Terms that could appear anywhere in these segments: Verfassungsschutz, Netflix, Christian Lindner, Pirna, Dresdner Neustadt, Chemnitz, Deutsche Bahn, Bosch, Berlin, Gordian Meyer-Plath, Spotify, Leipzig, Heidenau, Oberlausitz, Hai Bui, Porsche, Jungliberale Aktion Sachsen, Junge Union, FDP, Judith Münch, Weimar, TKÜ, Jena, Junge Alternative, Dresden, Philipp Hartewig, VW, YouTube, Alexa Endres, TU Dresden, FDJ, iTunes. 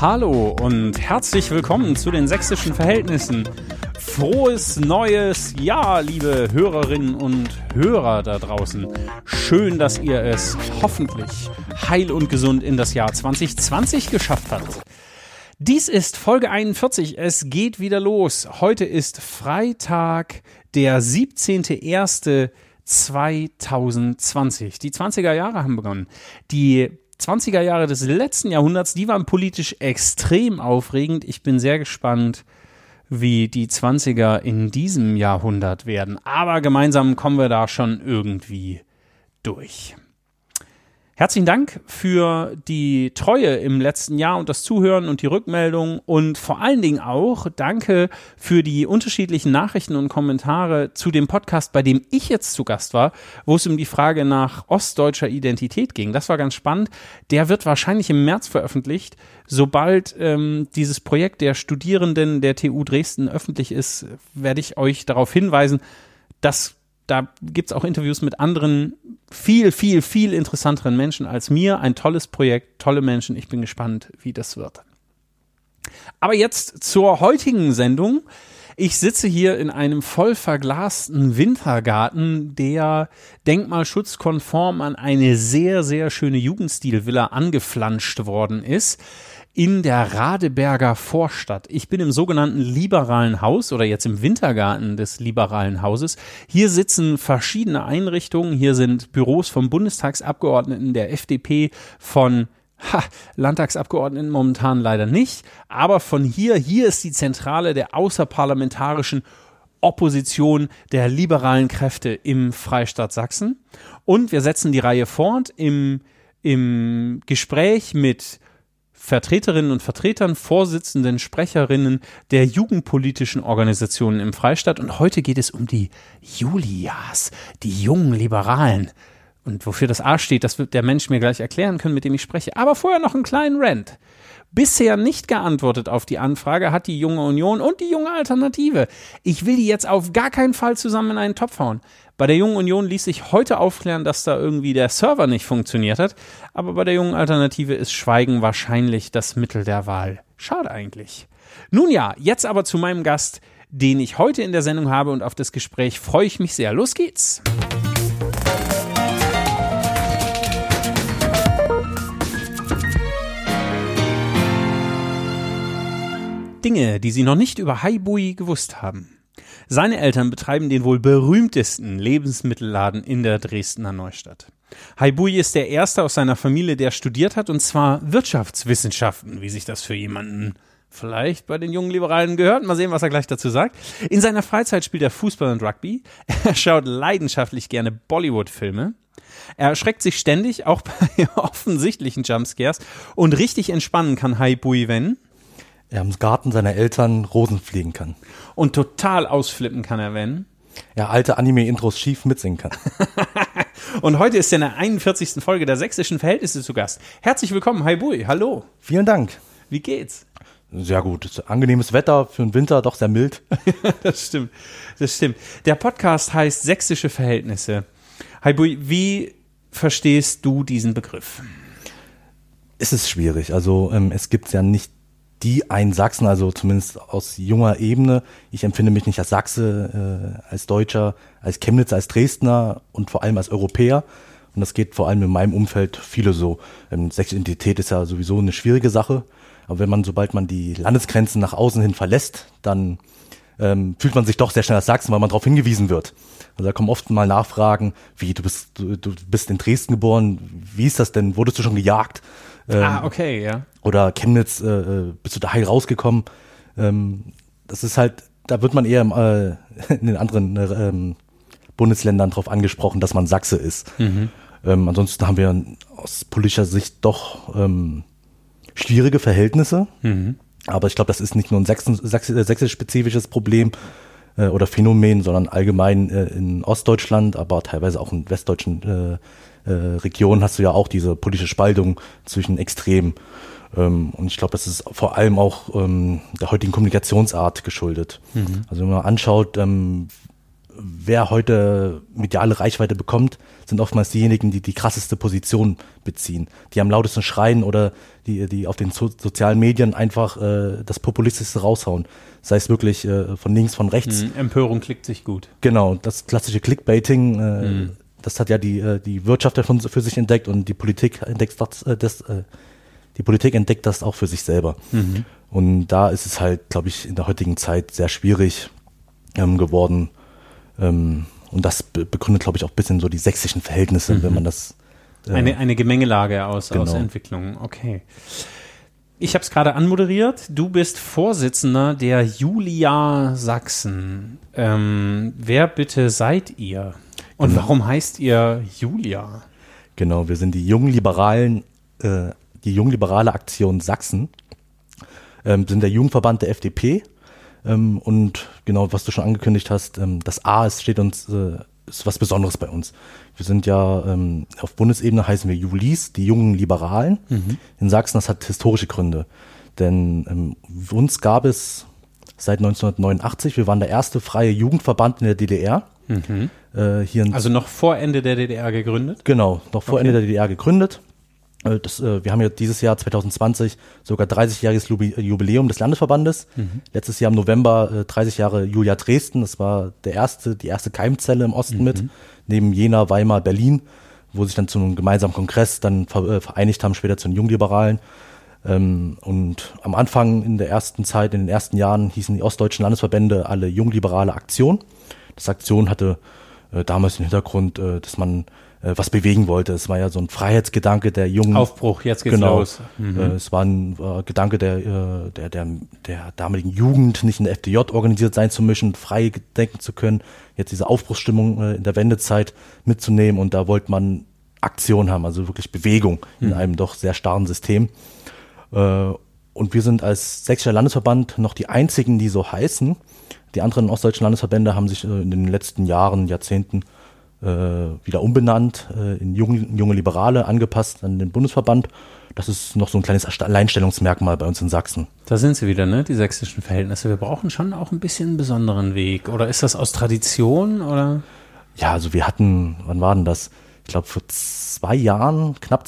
Hallo und herzlich willkommen zu den sächsischen Verhältnissen. Frohes neues Jahr, liebe Hörerinnen und Hörer da draußen. Schön, dass ihr es hoffentlich heil und gesund in das Jahr 2020 geschafft habt. Dies ist Folge 41. Es geht wieder los. Heute ist Freitag, der 17.01.2020. Die 20er Jahre haben begonnen. Die 20er Jahre des letzten Jahrhunderts, die waren politisch extrem aufregend. Ich bin sehr gespannt, wie die 20er in diesem Jahrhundert werden. Aber gemeinsam kommen wir da schon irgendwie durch. Herzlichen Dank für die Treue im letzten Jahr und das Zuhören und die Rückmeldung und vor allen Dingen auch danke für die unterschiedlichen Nachrichten und Kommentare zu dem Podcast, bei dem ich jetzt zu Gast war, wo es um die Frage nach ostdeutscher Identität ging. Das war ganz spannend. Der wird wahrscheinlich im März veröffentlicht, sobald dieses Projekt der Studierenden der TU Dresden öffentlich ist, werde ich euch darauf hinweisen, dass da gibt es auch Interviews mit anderen, viel interessanteren Menschen als mir. Ein tolles Projekt, tolle Menschen. Ich bin gespannt, wie das wird. Aber jetzt zur heutigen Sendung. Ich sitze hier in einem voll verglasten Wintergarten, der denkmalschutzkonform an eine sehr, sehr schöne Jugendstilvilla angeflanscht worden ist. In der Radeberger Vorstadt. Ich bin im sogenannten liberalen Haus oder jetzt im Wintergarten des liberalen Hauses. Hier sitzen verschiedene Einrichtungen. Hier sind Büros von Bundestagsabgeordneten der FDP, von Landtagsabgeordneten momentan leider nicht. Aber von hier ist die Zentrale der außerparlamentarischen Opposition der liberalen Kräfte im Freistaat Sachsen. Und wir setzen die Reihe fort im Gespräch mit Vertreterinnen und Vertretern, Vorsitzenden, Sprecherinnen der jugendpolitischen Organisationen im Freistaat. Und heute geht es um die Julias, die jungen Liberalen. Und wofür das A steht, das wird der Mensch mir gleich erklären können, mit dem ich spreche. Aber vorher noch einen kleinen Rant. Bisher nicht geantwortet auf die Anfrage hat die Junge Union und die Junge Alternative. Ich will die jetzt auf gar keinen Fall zusammen in einen Topf hauen. Bei der Jungen Union ließ sich heute aufklären, dass da irgendwie der Server nicht funktioniert hat. Aber bei der Jungen Alternative ist Schweigen wahrscheinlich das Mittel der Wahl. Schade eigentlich. Nun ja, jetzt aber zu meinem Gast, den ich heute in der Sendung habe und auf das Gespräch freue ich mich sehr. Los geht's! Dinge, die Sie noch nicht über Hai Bui gewusst haben. Seine Eltern betreiben den wohl berühmtesten Lebensmittelladen in der Dresdner Neustadt. Hai Bui ist der erste aus seiner Familie, der studiert hat, und zwar Wirtschaftswissenschaften, wie sich das für jemanden vielleicht bei den jungen Liberalen gehört. Mal sehen, was er gleich dazu sagt. In seiner Freizeit spielt er Fußball und Rugby. Er schaut leidenschaftlich gerne Bollywood-Filme. Er erschreckt sich ständig, auch bei offensichtlichen Jumpscares. Und richtig entspannen kann Hai Bui, wenn er im Garten seiner Eltern Rosen pflegen kann. Und total ausflippen kann er, wenn er alte Anime-Intros schief mitsingen kann. Und heute ist er in der 41. Folge der sächsischen Verhältnisse zu Gast. Herzlich willkommen, Hai Bui, hallo. Vielen Dank. Wie geht's? Sehr gut, angenehmes Wetter für den Winter, doch sehr mild. Das stimmt. Der Podcast heißt Sächsische Verhältnisse. Hai Bui, wie verstehst du diesen Begriff? Es ist schwierig, also es gibt ja nicht die ein Sachsen, also zumindest aus junger Ebene. Ich empfinde mich nicht als Sachse, als Deutscher, als Chemnitzer, als Dresdner und vor allem als Europäer. Und das geht vor allem in meinem Umfeld viele so. Sächsische Identität ist ja sowieso eine schwierige Sache. Aber wenn man, sobald man die Landesgrenzen nach außen hin verlässt, dann fühlt man sich doch sehr schnell als Sachsen, weil man darauf hingewiesen wird. Also da kommen oft mal Nachfragen, wie, du bist in Dresden geboren, wie ist das denn, wurdest du schon gejagt? Okay, ja. Oder Chemnitz, bist du da heil rausgekommen? Das ist halt, da wird man eher in den anderen Bundesländern drauf angesprochen, dass man Sachse ist. Mhm. Ansonsten haben wir aus politischer Sicht doch schwierige Verhältnisse. Mhm. Aber ich glaube, das ist nicht nur ein sächsisch-spezifisches Problem oder Phänomen, sondern allgemein in Ostdeutschland, aber teilweise auch in westdeutschen Regionen hast du ja auch diese politische Spaltung zwischen Extremen. Und ich glaube, das ist vor allem auch der heutigen Kommunikationsart geschuldet. Mhm. Also wenn man anschaut, wer heute mediale Reichweite bekommt, sind oftmals diejenigen, die die krasseste Position beziehen, die am lautesten schreien oder die auf den sozialen Medien einfach das Populistischste raushauen. Sei es wirklich von links, von rechts. Empörung klickt sich gut. Genau, das klassische Clickbaiting, das hat ja die Wirtschaft davon für sich entdeckt und die Politik entdeckt das auch für sich selber. Mhm. Und da ist es halt, glaube ich, in der heutigen Zeit sehr schwierig geworden. Und das begründet, glaube ich, auch ein bisschen so die sächsischen Verhältnisse, wenn man das... Eine Gemengelage aus Entwicklungen, okay. Ich habe es gerade anmoderiert. Du bist Vorsitzender der Julia Sachsen. Wer bitte seid ihr? Und warum heißt ihr Julia? Genau, wir sind die Jungliberale Aktion Sachsen, sind der Jugendverband der FDP. Und genau, was du schon angekündigt hast, das A ist was Besonderes bei uns. Wir sind ja, auf Bundesebene heißen wir Julis, die jungen Liberalen. Mhm. In Sachsen, das hat historische Gründe. Denn uns gab es seit 1989, wir waren der erste freie Jugendverband in der DDR. Mhm. Also noch vor Ende der DDR gegründet? Genau, noch vor Ende der DDR gegründet. Wir haben ja dieses Jahr 2020 sogar 30-jähriges Jubiläum des Landesverbandes. Mhm. Letztes Jahr im November 30 Jahre Julia Dresden. Das war die erste Keimzelle im Osten mit, neben Jena, Weimar, Berlin, wo sich dann zu einem gemeinsamen Kongress dann vereinigt haben, später zu den Jungliberalen. Und am Anfang in den ersten Jahren hießen die ostdeutschen Landesverbände alle Jungliberale Aktion. Das Aktion hatte damals den Hintergrund, dass man was bewegen wollte. Es war ja so ein Freiheitsgedanke der jungen... Aufbruch, jetzt geht's los. Mhm. Es war ein Gedanke der damaligen Jugend, nicht in der FDJ organisiert sein zu müssen, frei denken zu können, jetzt diese Aufbruchsstimmung in der Wendezeit mitzunehmen, und da wollte man Aktion haben, also wirklich Bewegung in einem doch sehr starren System. Und wir sind als sächsischer Landesverband noch die einzigen, die so heißen. Die anderen ostdeutschen Landesverbände haben sich in den letzten Jahren, Jahrzehnten wieder umbenannt, in Junge Liberale, angepasst an den Bundesverband. Das ist noch so ein kleines Alleinstellungsmerkmal bei uns in Sachsen. Da sind sie wieder, ne? Die sächsischen Verhältnisse. Wir brauchen schon auch ein bisschen einen besonderen Weg. Oder ist das aus Tradition? Oder? Ja, also wir hatten, wann war denn das? Ich glaube, vor knapp zwei Jahren gab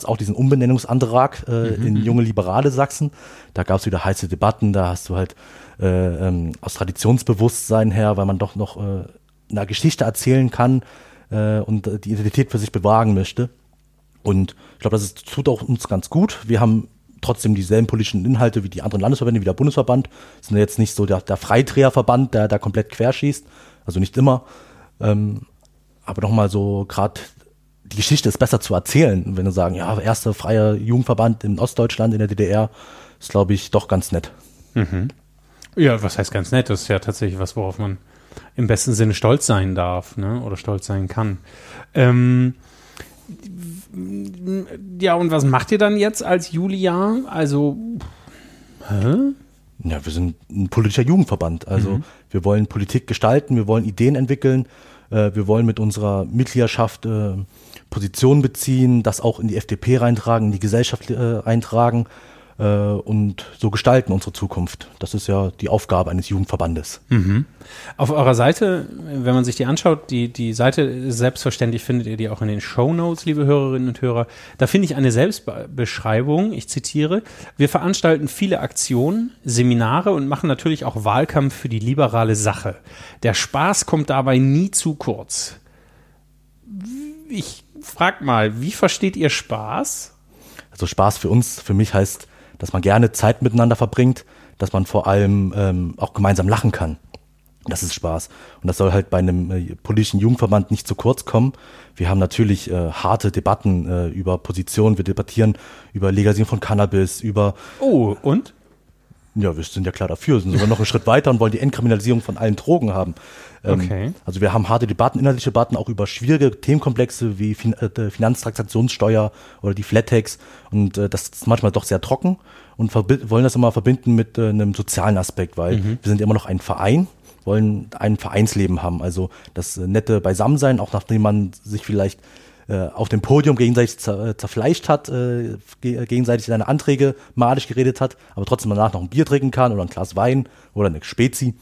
es auch diesen Umbenennungsantrag in Junge Liberale Sachsen. Da gab es wieder heiße Debatten. Da hast du halt aus Traditionsbewusstsein her, weil man doch noch eine Geschichte erzählen kann und die Identität für sich bewahren möchte. Und ich glaube, das tut auch uns ganz gut. Wir haben trotzdem dieselben politischen Inhalte wie die anderen Landesverbände, wie der Bundesverband. Wir sind jetzt nicht so der Freidreherverband, der da komplett querschießt. Also nicht immer. Aber nochmal so, gerade die Geschichte ist besser zu erzählen, wenn wir sagen, ja, erster freier Jugendverband in Ostdeutschland, in der DDR, ist, glaube ich, doch ganz nett. Mhm. Ja, was heißt ganz nett? Das ist ja tatsächlich was, worauf man im besten Sinne stolz sein darf, ne? Oder stolz sein kann. Ja, und was macht ihr dann jetzt als Julia? Also, ja, wir sind ein politischer Jugendverband. Also, wir wollen Politik gestalten, wir wollen Ideen entwickeln, wir wollen mit unserer Mitgliedschaft Positionen beziehen, das auch in die FDP reintragen, in die Gesellschaft eintragen. Und so gestalten unsere Zukunft. Das ist ja die Aufgabe eines Jugendverbandes. Mhm. Auf eurer Seite, wenn man sich die anschaut, die Seite, selbstverständlich findet ihr die auch in den Shownotes, liebe Hörerinnen und Hörer. Da finde ich eine Selbstbeschreibung, ich zitiere: Wir veranstalten viele Aktionen, Seminare und machen natürlich auch Wahlkampf für die liberale Sache. Der Spaß kommt dabei nie zu kurz. Ich frag mal, wie versteht ihr Spaß? Also Spaß für mich heißt, dass man gerne Zeit miteinander verbringt, dass man vor allem auch gemeinsam lachen kann. Das ist Spaß. Und das soll halt bei einem politischen Jugendverband nicht zu kurz kommen. Wir haben natürlich harte Debatten über Positionen. Wir debattieren über Legalisierung von Cannabis, über... Oh, und? Ja, wir sind ja klar dafür. Sind sogar noch einen Schritt weiter und wollen die Entkriminalisierung von allen Drogen haben. Okay. Also wir haben harte Debatten, inhaltliche Debatten, auch über schwierige Themenkomplexe wie Finanztransaktionssteuer oder die Flat-Tax. Und das ist manchmal doch sehr trocken und wollen das immer verbinden mit einem sozialen Aspekt, weil wir sind immer noch ein Verein, wollen ein Vereinsleben haben. Also das nette Beisammensein, auch nachdem man sich vielleicht auf dem Podium gegenseitig zerfleischt hat, gegenseitig seine Anträge madisch geredet hat, aber trotzdem danach noch ein Bier trinken kann oder ein Glas Wein oder eine Spezi.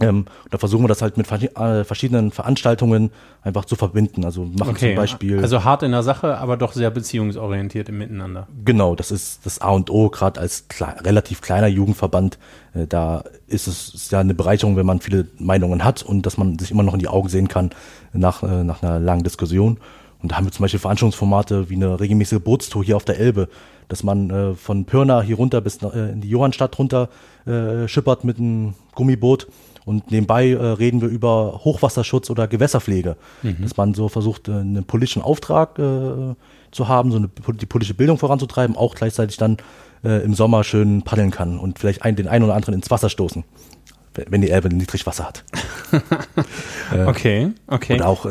Da versuchen wir das halt mit verschiedenen Veranstaltungen einfach zu verbinden. Also machen zum Beispiel. Also hart in der Sache, aber doch sehr beziehungsorientiert im Miteinander. Genau, das ist das A und O, gerade als relativ kleiner Jugendverband. Da ist es ja eine Bereicherung, wenn man viele Meinungen hat und dass man sich immer noch in die Augen sehen kann nach einer langen Diskussion. Und da haben wir zum Beispiel Veranstaltungsformate wie eine regelmäßige Bootstour hier auf der Elbe, dass man von Pirna hier runter bis in die Johannstadt runter schippert mit einem Gummiboot. Und nebenbei reden wir über Hochwasserschutz oder Gewässerpflege, dass man so versucht, einen politischen Auftrag zu haben, so die politische Bildung voranzutreiben, auch gleichzeitig dann im Sommer schön paddeln kann und vielleicht den einen oder anderen ins Wasser stoßen, wenn die Elbe Niedrigwasser hat. Okay. Und auch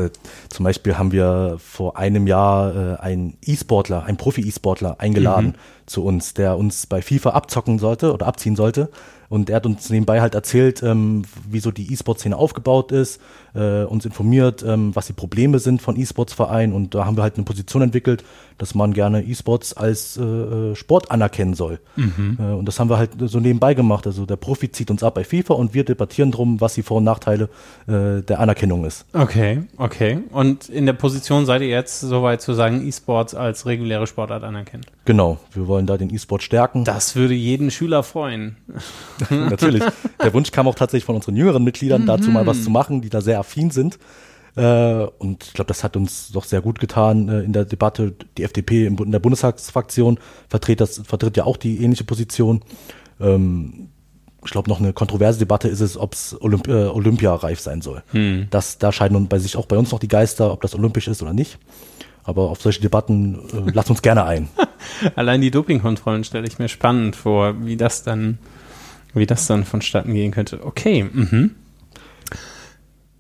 zum Beispiel haben wir vor einem Jahr einen E-Sportler, einen Profi-E-Sportler eingeladen zu uns, der uns bei FIFA abzocken sollte oder abziehen sollte. Und er hat uns nebenbei halt erzählt, wieso die E-Sport-Szene aufgebaut ist, uns informiert, was die Probleme sind von E-Sports-Vereinen. Und da haben wir halt eine Position entwickelt, dass man gerne E-Sports als Sport anerkennen soll. Und das haben wir halt so nebenbei gemacht. Also der Profi zieht uns ab bei FIFA und wir debattieren drum, was die Vor- und Nachteile der Anerkennung ist. Okay. Und in der Position seid ihr jetzt soweit zu sagen, E-Sports als reguläre Sportart anerkennen? Genau, wir wollen da den E-Sport stärken. Das würde jeden Schüler freuen. Natürlich. Der Wunsch kam auch tatsächlich von unseren jüngeren Mitgliedern, dazu mal was zu machen, die da sehr affin sind. Und ich glaube, das hat uns doch sehr gut getan in der Debatte. Die FDP in der Bundestagsfraktion vertritt ja auch die ähnliche Position. Ich glaube, noch eine kontroverse Debatte ist es, ob es Olympia-reif sein soll. Da scheiden auch bei uns noch die Geister, ob das olympisch ist oder nicht. Aber auf solche Debatten lasst uns gerne ein. Allein die Dopingkontrollen stelle ich mir spannend vor, wie das dann vonstatten gehen könnte. Okay.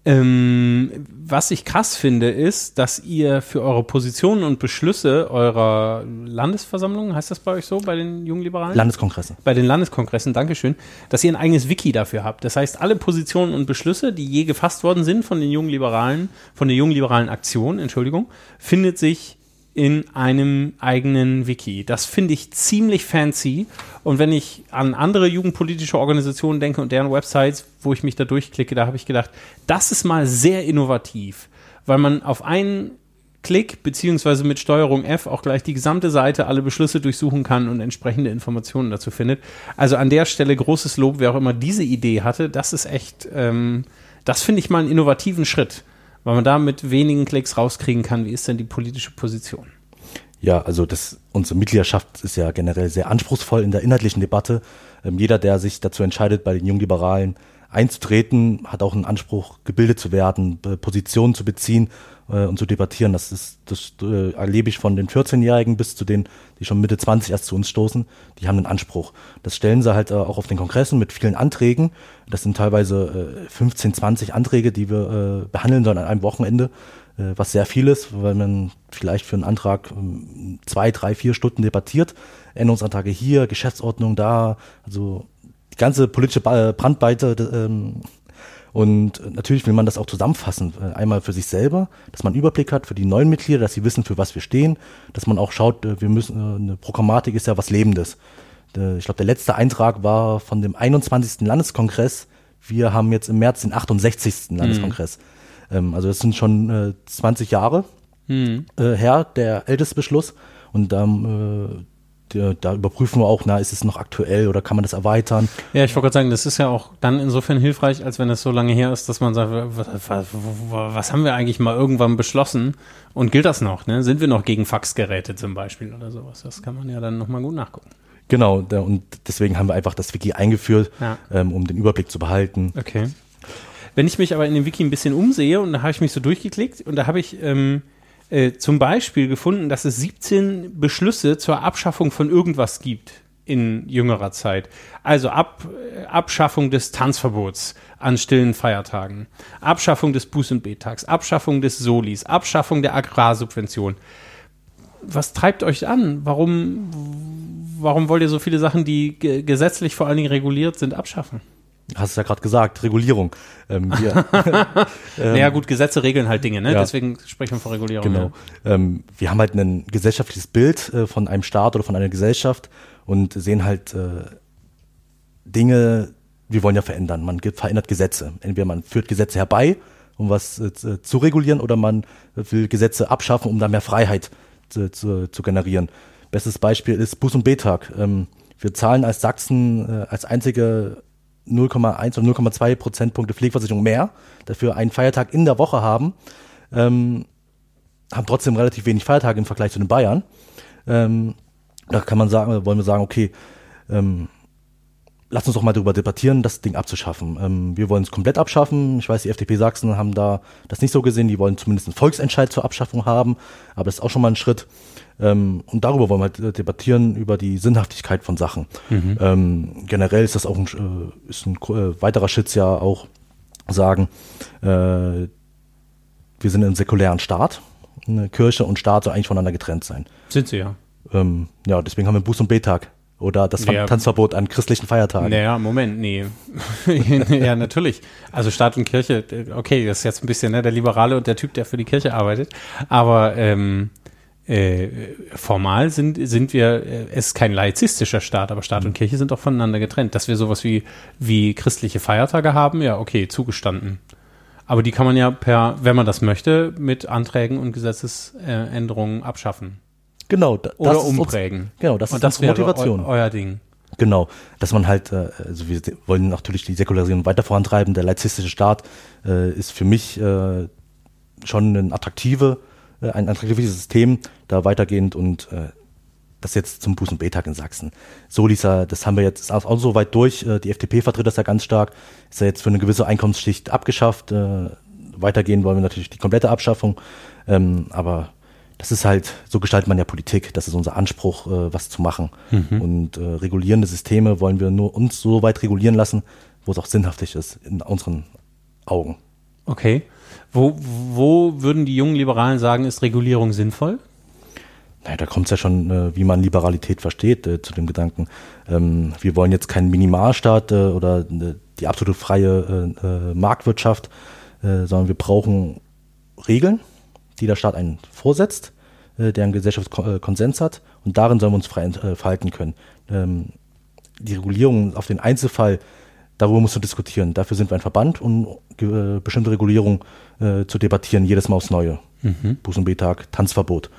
Was ich krass finde, ist, dass ihr für eure Positionen und Beschlüsse eurer Landesversammlungen, heißt das bei euch so, bei den Jungliberalen? Landeskongressen. Bei den Landeskongressen, dankeschön, dass ihr ein eigenes Wiki dafür habt. Das heißt, alle Positionen und Beschlüsse, die je gefasst worden sind von der Jungliberalen Aktion, findet sich in einem eigenen Wiki. Das finde ich ziemlich fancy. Und wenn ich an andere jugendpolitische Organisationen denke und deren Websites, wo ich mich da durchklicke, da habe ich gedacht, das ist mal sehr innovativ, weil man auf einen Klick beziehungsweise mit Steuerung F auch gleich die gesamte Seite, alle Beschlüsse durchsuchen kann und entsprechende Informationen dazu findet. Also an der Stelle großes Lob, wer auch immer diese Idee hatte. Das ist echt, das finde ich mal einen innovativen Schritt, weil man da mit wenigen Klicks rauskriegen kann, wie ist denn die politische Position? Ja, also unsere Mitgliedschaft ist ja generell sehr anspruchsvoll in der inhaltlichen Debatte. Jeder, der sich dazu entscheidet, bei den Jungliberalen einzutreten, hat auch einen Anspruch, gebildet zu werden, Positionen zu beziehen und zu debattieren. Das erlebe ich von den 14-Jährigen bis zu denen, die schon Mitte 20 erst zu uns stoßen. Die haben einen Anspruch. Das stellen sie halt auch auf den Kongressen mit vielen Anträgen. Das sind teilweise 15, 20 Anträge, die wir behandeln sollen an einem Wochenende, was sehr viel ist, weil man vielleicht für einen Antrag 2, 3, 4 Stunden debattiert. Änderungsanträge hier, Geschäftsordnung da, also ganze politische Brandweite und natürlich will man das auch zusammenfassen, einmal für sich selber, dass man einen Überblick hat, für die neuen Mitglieder, dass sie wissen, für was wir stehen, dass man auch schaut, eine Programmatik ist ja was Lebendes. Ich glaube, der letzte Eintrag war von dem 21. Landeskongress, wir haben jetzt im März den 68. Landeskongress. Also das sind schon 20 Jahre her, der älteste Beschluss und da überprüfen wir auch, ist es noch aktuell oder kann man das erweitern? Ja, ich wollte gerade sagen, das ist ja auch dann insofern hilfreich, als wenn das so lange her ist, dass man sagt, was haben wir eigentlich mal irgendwann beschlossen und gilt das noch? Ne? Sind wir noch gegen Faxgeräte zum Beispiel oder sowas? Das kann man ja dann nochmal gut nachgucken. Genau, und deswegen haben wir einfach das Wiki eingeführt, um den Überblick zu behalten. Okay. Wenn ich mich aber in dem Wiki ein bisschen umsehe und da habe ich mich so durchgeklickt und da habe ich zum Beispiel gefunden, dass es 17 Beschlüsse zur Abschaffung von irgendwas gibt in jüngerer Zeit. Also Abschaffung des Tanzverbots an stillen Feiertagen, Abschaffung des Buß- und Bettags, Abschaffung des Solis, Abschaffung der Agrarsubvention. Was treibt euch an? Warum wollt ihr so viele Sachen, die gesetzlich vor allen Dingen reguliert sind, abschaffen? Hast es ja gerade gesagt, Regulierung. Naja gut, Gesetze regeln halt Dinge, ne? Ja. Deswegen sprechen wir von Regulierung. Genau. Ja. Wir haben halt ein gesellschaftliches Bild von einem Staat oder von einer Gesellschaft und sehen halt Dinge, wir wollen ja verändern. Man verändert Gesetze. Entweder man führt Gesetze herbei, um was zu regulieren, oder man will Gesetze abschaffen, um da mehr Freiheit zu generieren. Bestes Beispiel ist Buß- und B-Tag. Wir zahlen als Sachsen als einzige 0,1 oder 0,2 Prozentpunkte Pflegeversicherung mehr, dafür einen Feiertag in der Woche haben, haben trotzdem relativ wenig Feiertage im Vergleich zu den Bayern. Da kann man sagen, wollen wir sagen, okay, lass uns doch mal darüber debattieren, das Ding abzuschaffen. Wir wollen es komplett abschaffen. Ich weiß, die FDP Sachsen haben da das nicht so gesehen. Die wollen zumindest einen Volksentscheid zur Abschaffung haben, aber das ist auch schon mal ein Schritt. Und darüber wollen wir halt debattieren, über die Sinnhaftigkeit von Sachen. Mhm. Generell ist das auch ein weiterer Schritt, ja auch sagen, wir sind in einem säkularen Staat. Kirche und Staat soll eigentlich voneinander getrennt sein. Sind sie ja. Ja, deswegen haben wir Buß- und B-Tag. Oder das Tanzverbot an christlichen Feiertagen. Naja, Moment, nee. Ja, natürlich. Also Staat und Kirche, okay, das ist jetzt ein bisschen, ne, der Liberale und der Typ, der für die Kirche arbeitet. Aber formal sind wir, es ist kein laizistischer Staat, aber Staat und Kirche sind auch voneinander getrennt. Dass wir sowas wie christliche Feiertage haben, ja, okay, zugestanden. Aber die kann man ja wenn man das möchte, mit Anträgen und Gesetzesänderungen abschaffen. Genau, oder umprägen. Das ist unsere Motivation. Euer Ding. Genau, dass man halt, also wir wollen natürlich die Säkularisierung weiter vorantreiben. Der laizistische Staat ist für mich schon ein attraktives System, da weitergehend und das jetzt zum Buß- und B-Tag in Sachsen. So, Lisa, das haben wir jetzt ist auch so weit durch. Die FDP vertritt das ja ganz stark. Ist ja jetzt für eine gewisse Einkommensschicht abgeschafft. Weitergehen wollen wir natürlich die komplette Abschaffung, aber das ist halt, so gestaltet man ja Politik. Das ist unser Anspruch, was zu machen. Mhm. Und regulierende Systeme wollen wir nur uns so weit regulieren lassen, wo es auch sinnhaftig ist, in unseren Augen. Okay. Wo würden die jungen Liberalen sagen, ist Regulierung sinnvoll? Naja, da kommt es ja schon, wie man Liberalität versteht, zu dem Gedanken. Wir wollen jetzt keinen Minimalstaat oder die absolute freie Marktwirtschaft, sondern wir brauchen Regeln, die der Staat einen vorsetzt, der einen Gesellschaftskonsens hat, und darin sollen wir uns frei verhalten können. Die Regulierung auf den Einzelfall, darüber musst du diskutieren. Dafür sind wir ein Verband, um bestimmte Regulierungen zu debattieren, jedes Mal aufs Neue. Mhm. Buß- und B-Tag, Tanzverbot,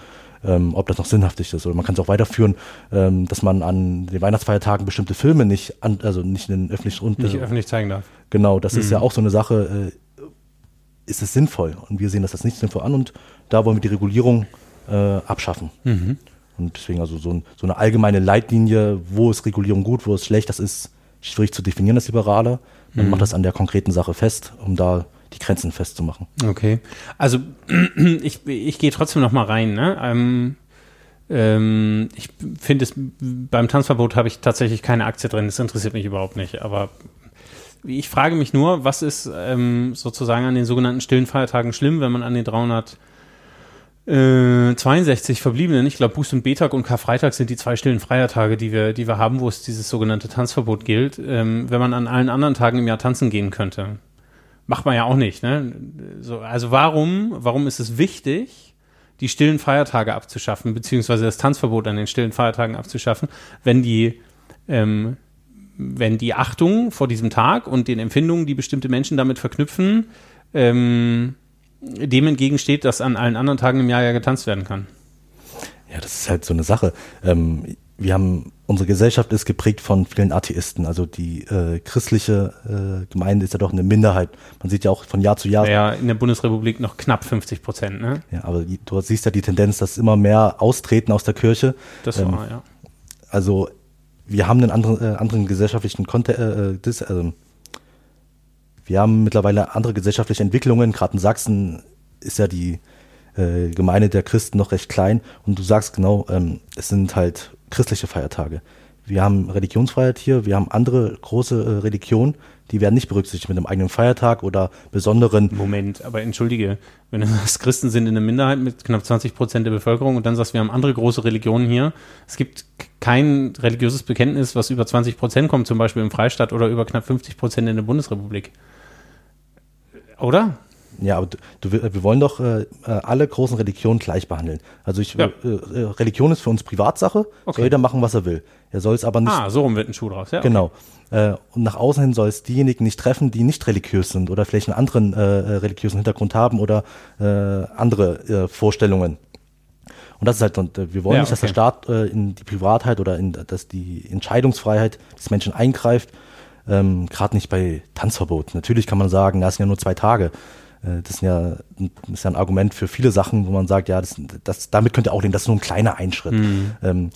ob das noch sinnhaftig ist. Oder man kann es auch weiterführen, dass man an den Weihnachtsfeiertagen bestimmte Filme nicht in den öffentlich zeigen darf. Genau, das ist ja auch so eine Sache, ist es sinnvoll? Und wir sehen, dass das nicht sinnvoll an, und da wollen wir die Regulierung abschaffen. Mhm. Und deswegen also so eine allgemeine Leitlinie, wo ist Regulierung gut, wo ist schlecht, das ist schwierig zu definieren, das Liberale. Man macht das an der konkreten Sache fest, um da die Grenzen festzumachen. Okay, also ich gehe trotzdem noch mal rein, ne? Ich finde es, beim Tanzverbot habe ich tatsächlich keine Aktie drin, das interessiert mich überhaupt nicht, aber ich frage mich nur, was ist sozusagen an den sogenannten stillen Feiertagen schlimm, wenn man an den 362 verbliebenen, ich glaube Buß- und B-Tag und Karfreitag sind die zwei stillen Feiertage, die wir haben, wo es dieses sogenannte Tanzverbot gilt, wenn man an allen anderen Tagen im Jahr tanzen gehen könnte. Macht man ja auch nicht, ne? So, also warum ist es wichtig, die stillen Feiertage abzuschaffen, beziehungsweise das Tanzverbot an den stillen Feiertagen abzuschaffen, wenn die Achtung vor diesem Tag und den Empfindungen, die bestimmte Menschen damit verknüpfen, dem entgegensteht, dass an allen anderen Tagen im Jahr ja getanzt werden kann. Ja, das ist halt so eine Sache. Unsere Gesellschaft ist geprägt von vielen Atheisten. Also die christliche Gemeinde ist ja doch eine Minderheit. Man sieht ja auch von Jahr zu Jahr. Ja, in der Bundesrepublik noch knapp 50%, ne? Ja, aber du siehst ja die Tendenz, dass immer mehr austreten aus der Kirche. Das war, ja. Also wir haben einen anderen gesellschaftlichen Kontext, wir haben mittlerweile andere gesellschaftliche Entwicklungen. Gerade in Sachsen ist ja die Gemeinde der Christen noch recht klein. Und du sagst genau, es sind halt christliche Feiertage. Wir haben Religionsfreiheit hier, wir haben andere große Religionen, die werden nicht berücksichtigt mit einem eigenen Feiertag oder besonderen. Moment, aber entschuldige, wenn du sagst, Christen sind in der Minderheit mit knapp 20% der Bevölkerung und dann sagst, wir haben andere große Religionen hier. Es gibt kein religiöses Bekenntnis, was über 20% kommt, zum Beispiel im Freistaat oder über knapp 50% in der Bundesrepublik. Oder? Ja, aber wir wollen doch alle großen Religionen gleich behandeln. Also Religion ist für uns Privatsache, soll jeder machen, was er will. Er soll es aber nicht... Ah, so rum wird ein Schuh draus, ja. Okay. Genau. Und nach außen hin soll es diejenigen nicht treffen, die nicht religiös sind oder vielleicht einen anderen religiösen Hintergrund haben oder andere Vorstellungen. Und das ist halt, und wir wollen nicht, dass der Staat in die Privatheit oder dass die Entscheidungsfreiheit des Menschen eingreift, gerade nicht bei Tanzverbot. Natürlich kann man sagen, das sind ja nur 2 Tage. Das ist ja ein Argument für viele Sachen, wo man sagt, ja, damit könnt ihr auch leben, das ist nur ein kleiner Einschritt. Mhm.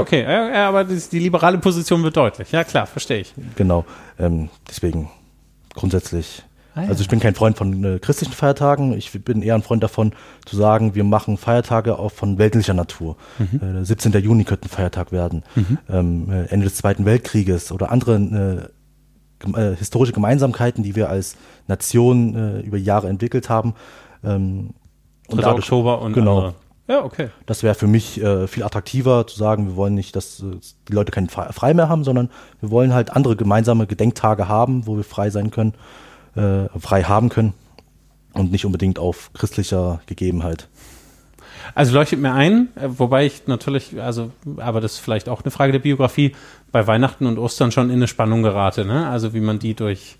Aber die liberale Position wird deutlich. Ja, klar, verstehe ich. Genau, deswegen grundsätzlich... Also ich bin kein Freund von christlichen Feiertagen, ich bin eher ein Freund davon zu sagen, wir machen Feiertage auch von weltlicher Natur. Mhm. 17. Juni könnte ein Feiertag werden, Ende des Zweiten Weltkrieges oder andere historische Gemeinsamkeiten, die wir als Nation über Jahre entwickelt haben. 3. Oktober und genau. Andere. Ja, okay. Das wäre für mich viel attraktiver, zu sagen, wir wollen nicht, dass die Leute keinen Frei mehr haben, sondern wir wollen halt andere gemeinsame Gedenktage haben, wo wir frei sein können. Frei haben können und nicht unbedingt auf christlicher Gegebenheit. Also leuchtet mir ein, wobei ich natürlich, aber das ist vielleicht auch eine Frage der Biografie, bei Weihnachten und Ostern schon in eine Spannung gerate, ne? Also wie man die durch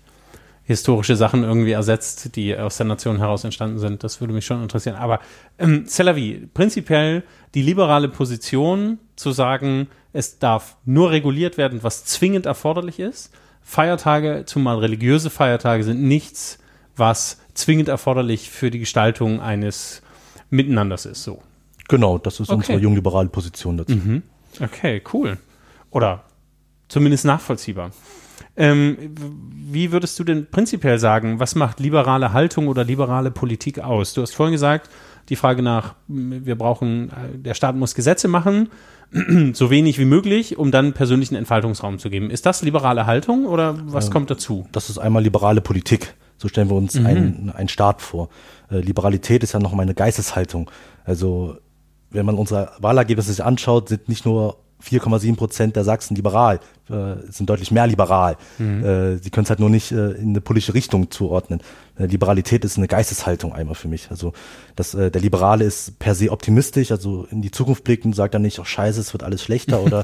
historische Sachen irgendwie ersetzt, die aus der Nation heraus entstanden sind, das würde mich schon interessieren. Aber c'est la vie, prinzipiell die liberale Position zu sagen, es darf nur reguliert werden, was zwingend erforderlich ist, Feiertage, zumal religiöse Feiertage, sind nichts, was zwingend erforderlich für die Gestaltung eines Miteinanders ist. So. Genau, das ist unsere jungliberale Position dazu. Mhm. Okay, cool. Oder zumindest nachvollziehbar. Wie würdest du denn prinzipiell sagen, was macht liberale Haltung oder liberale Politik aus? Du hast vorhin gesagt, die Frage nach, der Staat muss Gesetze machen, so wenig wie möglich, um dann persönlichen Entfaltungsraum zu geben. Ist das liberale Haltung oder was kommt dazu? Das ist einmal liberale Politik. So stellen wir uns einen Staat vor. Liberalität ist ja noch mal eine Geisteshaltung. Also wenn man unsere Wahlergebnisse sich anschaut, sind nicht nur 4,7% der Sachsen liberal, sind deutlich mehr liberal. Sie können es halt nur nicht in eine politische Richtung zuordnen. Liberalität ist eine Geisteshaltung einmal für mich. Also der Liberale ist per se optimistisch, also in die Zukunft blickt und sagt dann nicht, scheiße, es wird alles schlechter oder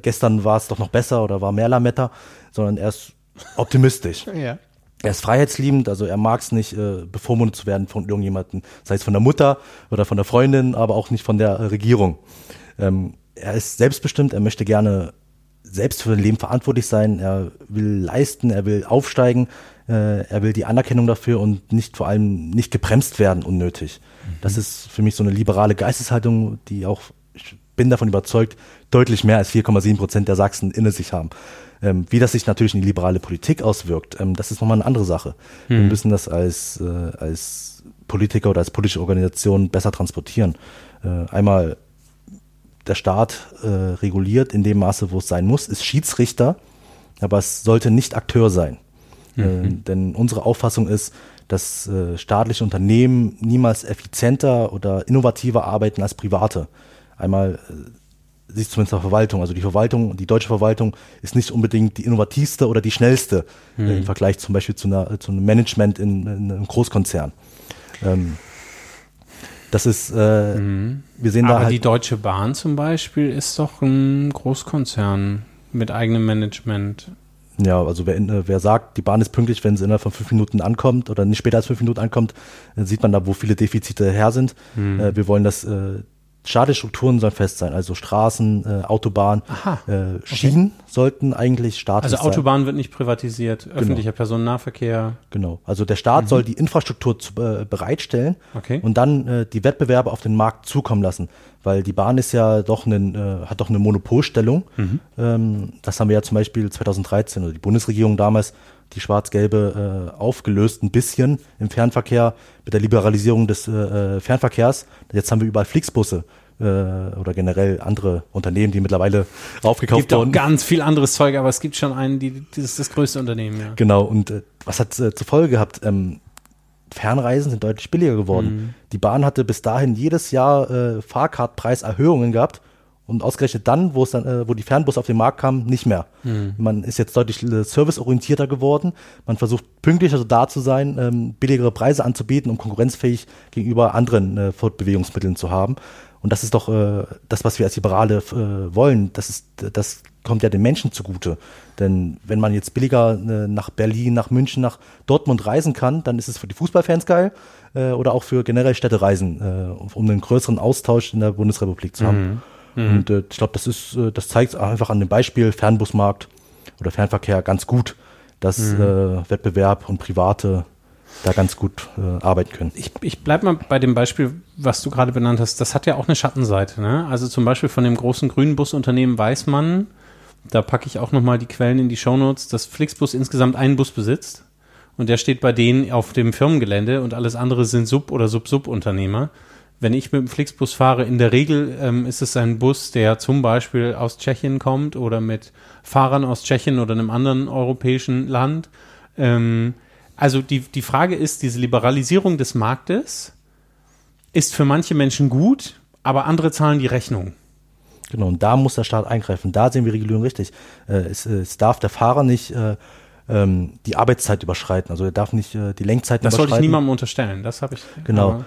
gestern war es doch noch besser oder war mehr Lametta, sondern er ist optimistisch. Ja. Er ist freiheitsliebend, also er mag es nicht, bevormundet zu werden von irgendjemandem, sei es von der Mutter oder von der Freundin, aber auch nicht von der Regierung. Er ist selbstbestimmt, er möchte gerne selbst für sein Leben verantwortlich sein, er will leisten, er will aufsteigen, er will die Anerkennung dafür und vor allem nicht gebremst werden unnötig. Mhm. Das ist für mich so eine liberale Geisteshaltung, die auch, ich bin davon überzeugt, deutlich mehr als 4,7% der Sachsen inne sich haben. Wie das sich natürlich in die liberale Politik auswirkt, das ist nochmal eine andere Sache. Wir müssen das als Politiker oder als politische Organisation besser transportieren. Einmal der Staat reguliert in dem Maße, wo es sein muss, ist Schiedsrichter, aber es sollte nicht Akteur sein. Denn unsere Auffassung ist, dass staatliche Unternehmen niemals effizienter oder innovativer arbeiten als private. Einmal sich zumindest der Verwaltung, also die Verwaltung, die deutsche Verwaltung ist nicht unbedingt die innovativste oder die schnellste im Vergleich zum Beispiel zu einem Management in einem Großkonzern. Das ist, wir sehen da halt. Aber die Deutsche Bahn zum Beispiel ist doch ein Großkonzern mit eigenem Management. Ja, also wer sagt, die Bahn ist pünktlich, wenn sie innerhalb von 5 Minuten ankommt oder nicht später als 5 Minuten ankommt, sieht man da, wo viele Defizite her sind. Wir wollen das, staatliche Strukturen sollen fest sein, also Straßen, Autobahnen, Schienen sollten eigentlich staatlich sein. Also Autobahn wird nicht privatisiert, öffentlicher Personennahverkehr. Genau, also der Staat soll die Infrastruktur bereitstellen und dann die Wettbewerber auf den Markt zukommen lassen, weil die Bahn ist ja doch hat eine Monopolstellung. Das haben wir ja zum Beispiel 2013 oder die Bundesregierung damals, die schwarz-gelbe, aufgelöst ein bisschen im Fernverkehr mit der Liberalisierung des Fernverkehrs. Jetzt haben wir überall Flixbusse oder generell andere Unternehmen, die mittlerweile aufgekauft wurden. Es gibt auch ganz viel anderes Zeug, aber es gibt schon einen, das ist das größte Unternehmen. Ja. Genau, und was hat es zur Folge gehabt? Fernreisen sind deutlich billiger geworden. Die Bahn hatte bis dahin jedes Jahr Fahrkartpreiserhöhungen gehabt Und ausgerechnet dann, wo es dann, wo die Fernbusse auf den Markt kamen, nicht mehr. Mhm. Man ist jetzt deutlich serviceorientierter geworden. Man versucht pünktlicher da zu sein, billigere Preise anzubieten, um konkurrenzfähig gegenüber anderen Fortbewegungsmitteln zu haben. Und das ist doch das, was wir als Liberale wollen. Das kommt ja den Menschen zugute. Denn wenn man jetzt billiger nach Berlin, nach München, nach Dortmund reisen kann, dann ist es für die Fußballfans geil oder auch für generell Städtereisen, um einen größeren Austausch in der Bundesrepublik zu haben. Mhm. Und ich glaube, das zeigt einfach an dem Beispiel Fernbusmarkt oder Fernverkehr ganz gut, dass Wettbewerb und Private da ganz gut arbeiten können. Ich bleibe mal bei dem Beispiel, was du gerade benannt hast. Das hat ja auch eine Schattenseite, ne? Also zum Beispiel von dem großen grünen Busunternehmen weiß man, da packe ich auch nochmal die Quellen in die Shownotes, dass Flixbus insgesamt einen Bus besitzt und der steht bei denen auf dem Firmengelände und alles andere sind Sub- oder Sub-Sub-Unternehmer. Wenn ich mit dem Flixbus fahre, in der Regel ist es ein Bus, der zum Beispiel aus Tschechien kommt oder mit Fahrern aus Tschechien oder einem anderen europäischen Land. Also die Frage ist, diese Liberalisierung des Marktes ist für manche Menschen gut, aber andere zahlen die Rechnung. Genau, und da muss der Staat eingreifen. Da sehen wir Regulierung richtig. Es darf der Fahrer nicht die Arbeitszeit überschreiten. Also er darf nicht die Lenkzeiten überschreiten. Das sollte ich niemandem unterstellen, das habe ich. Genau,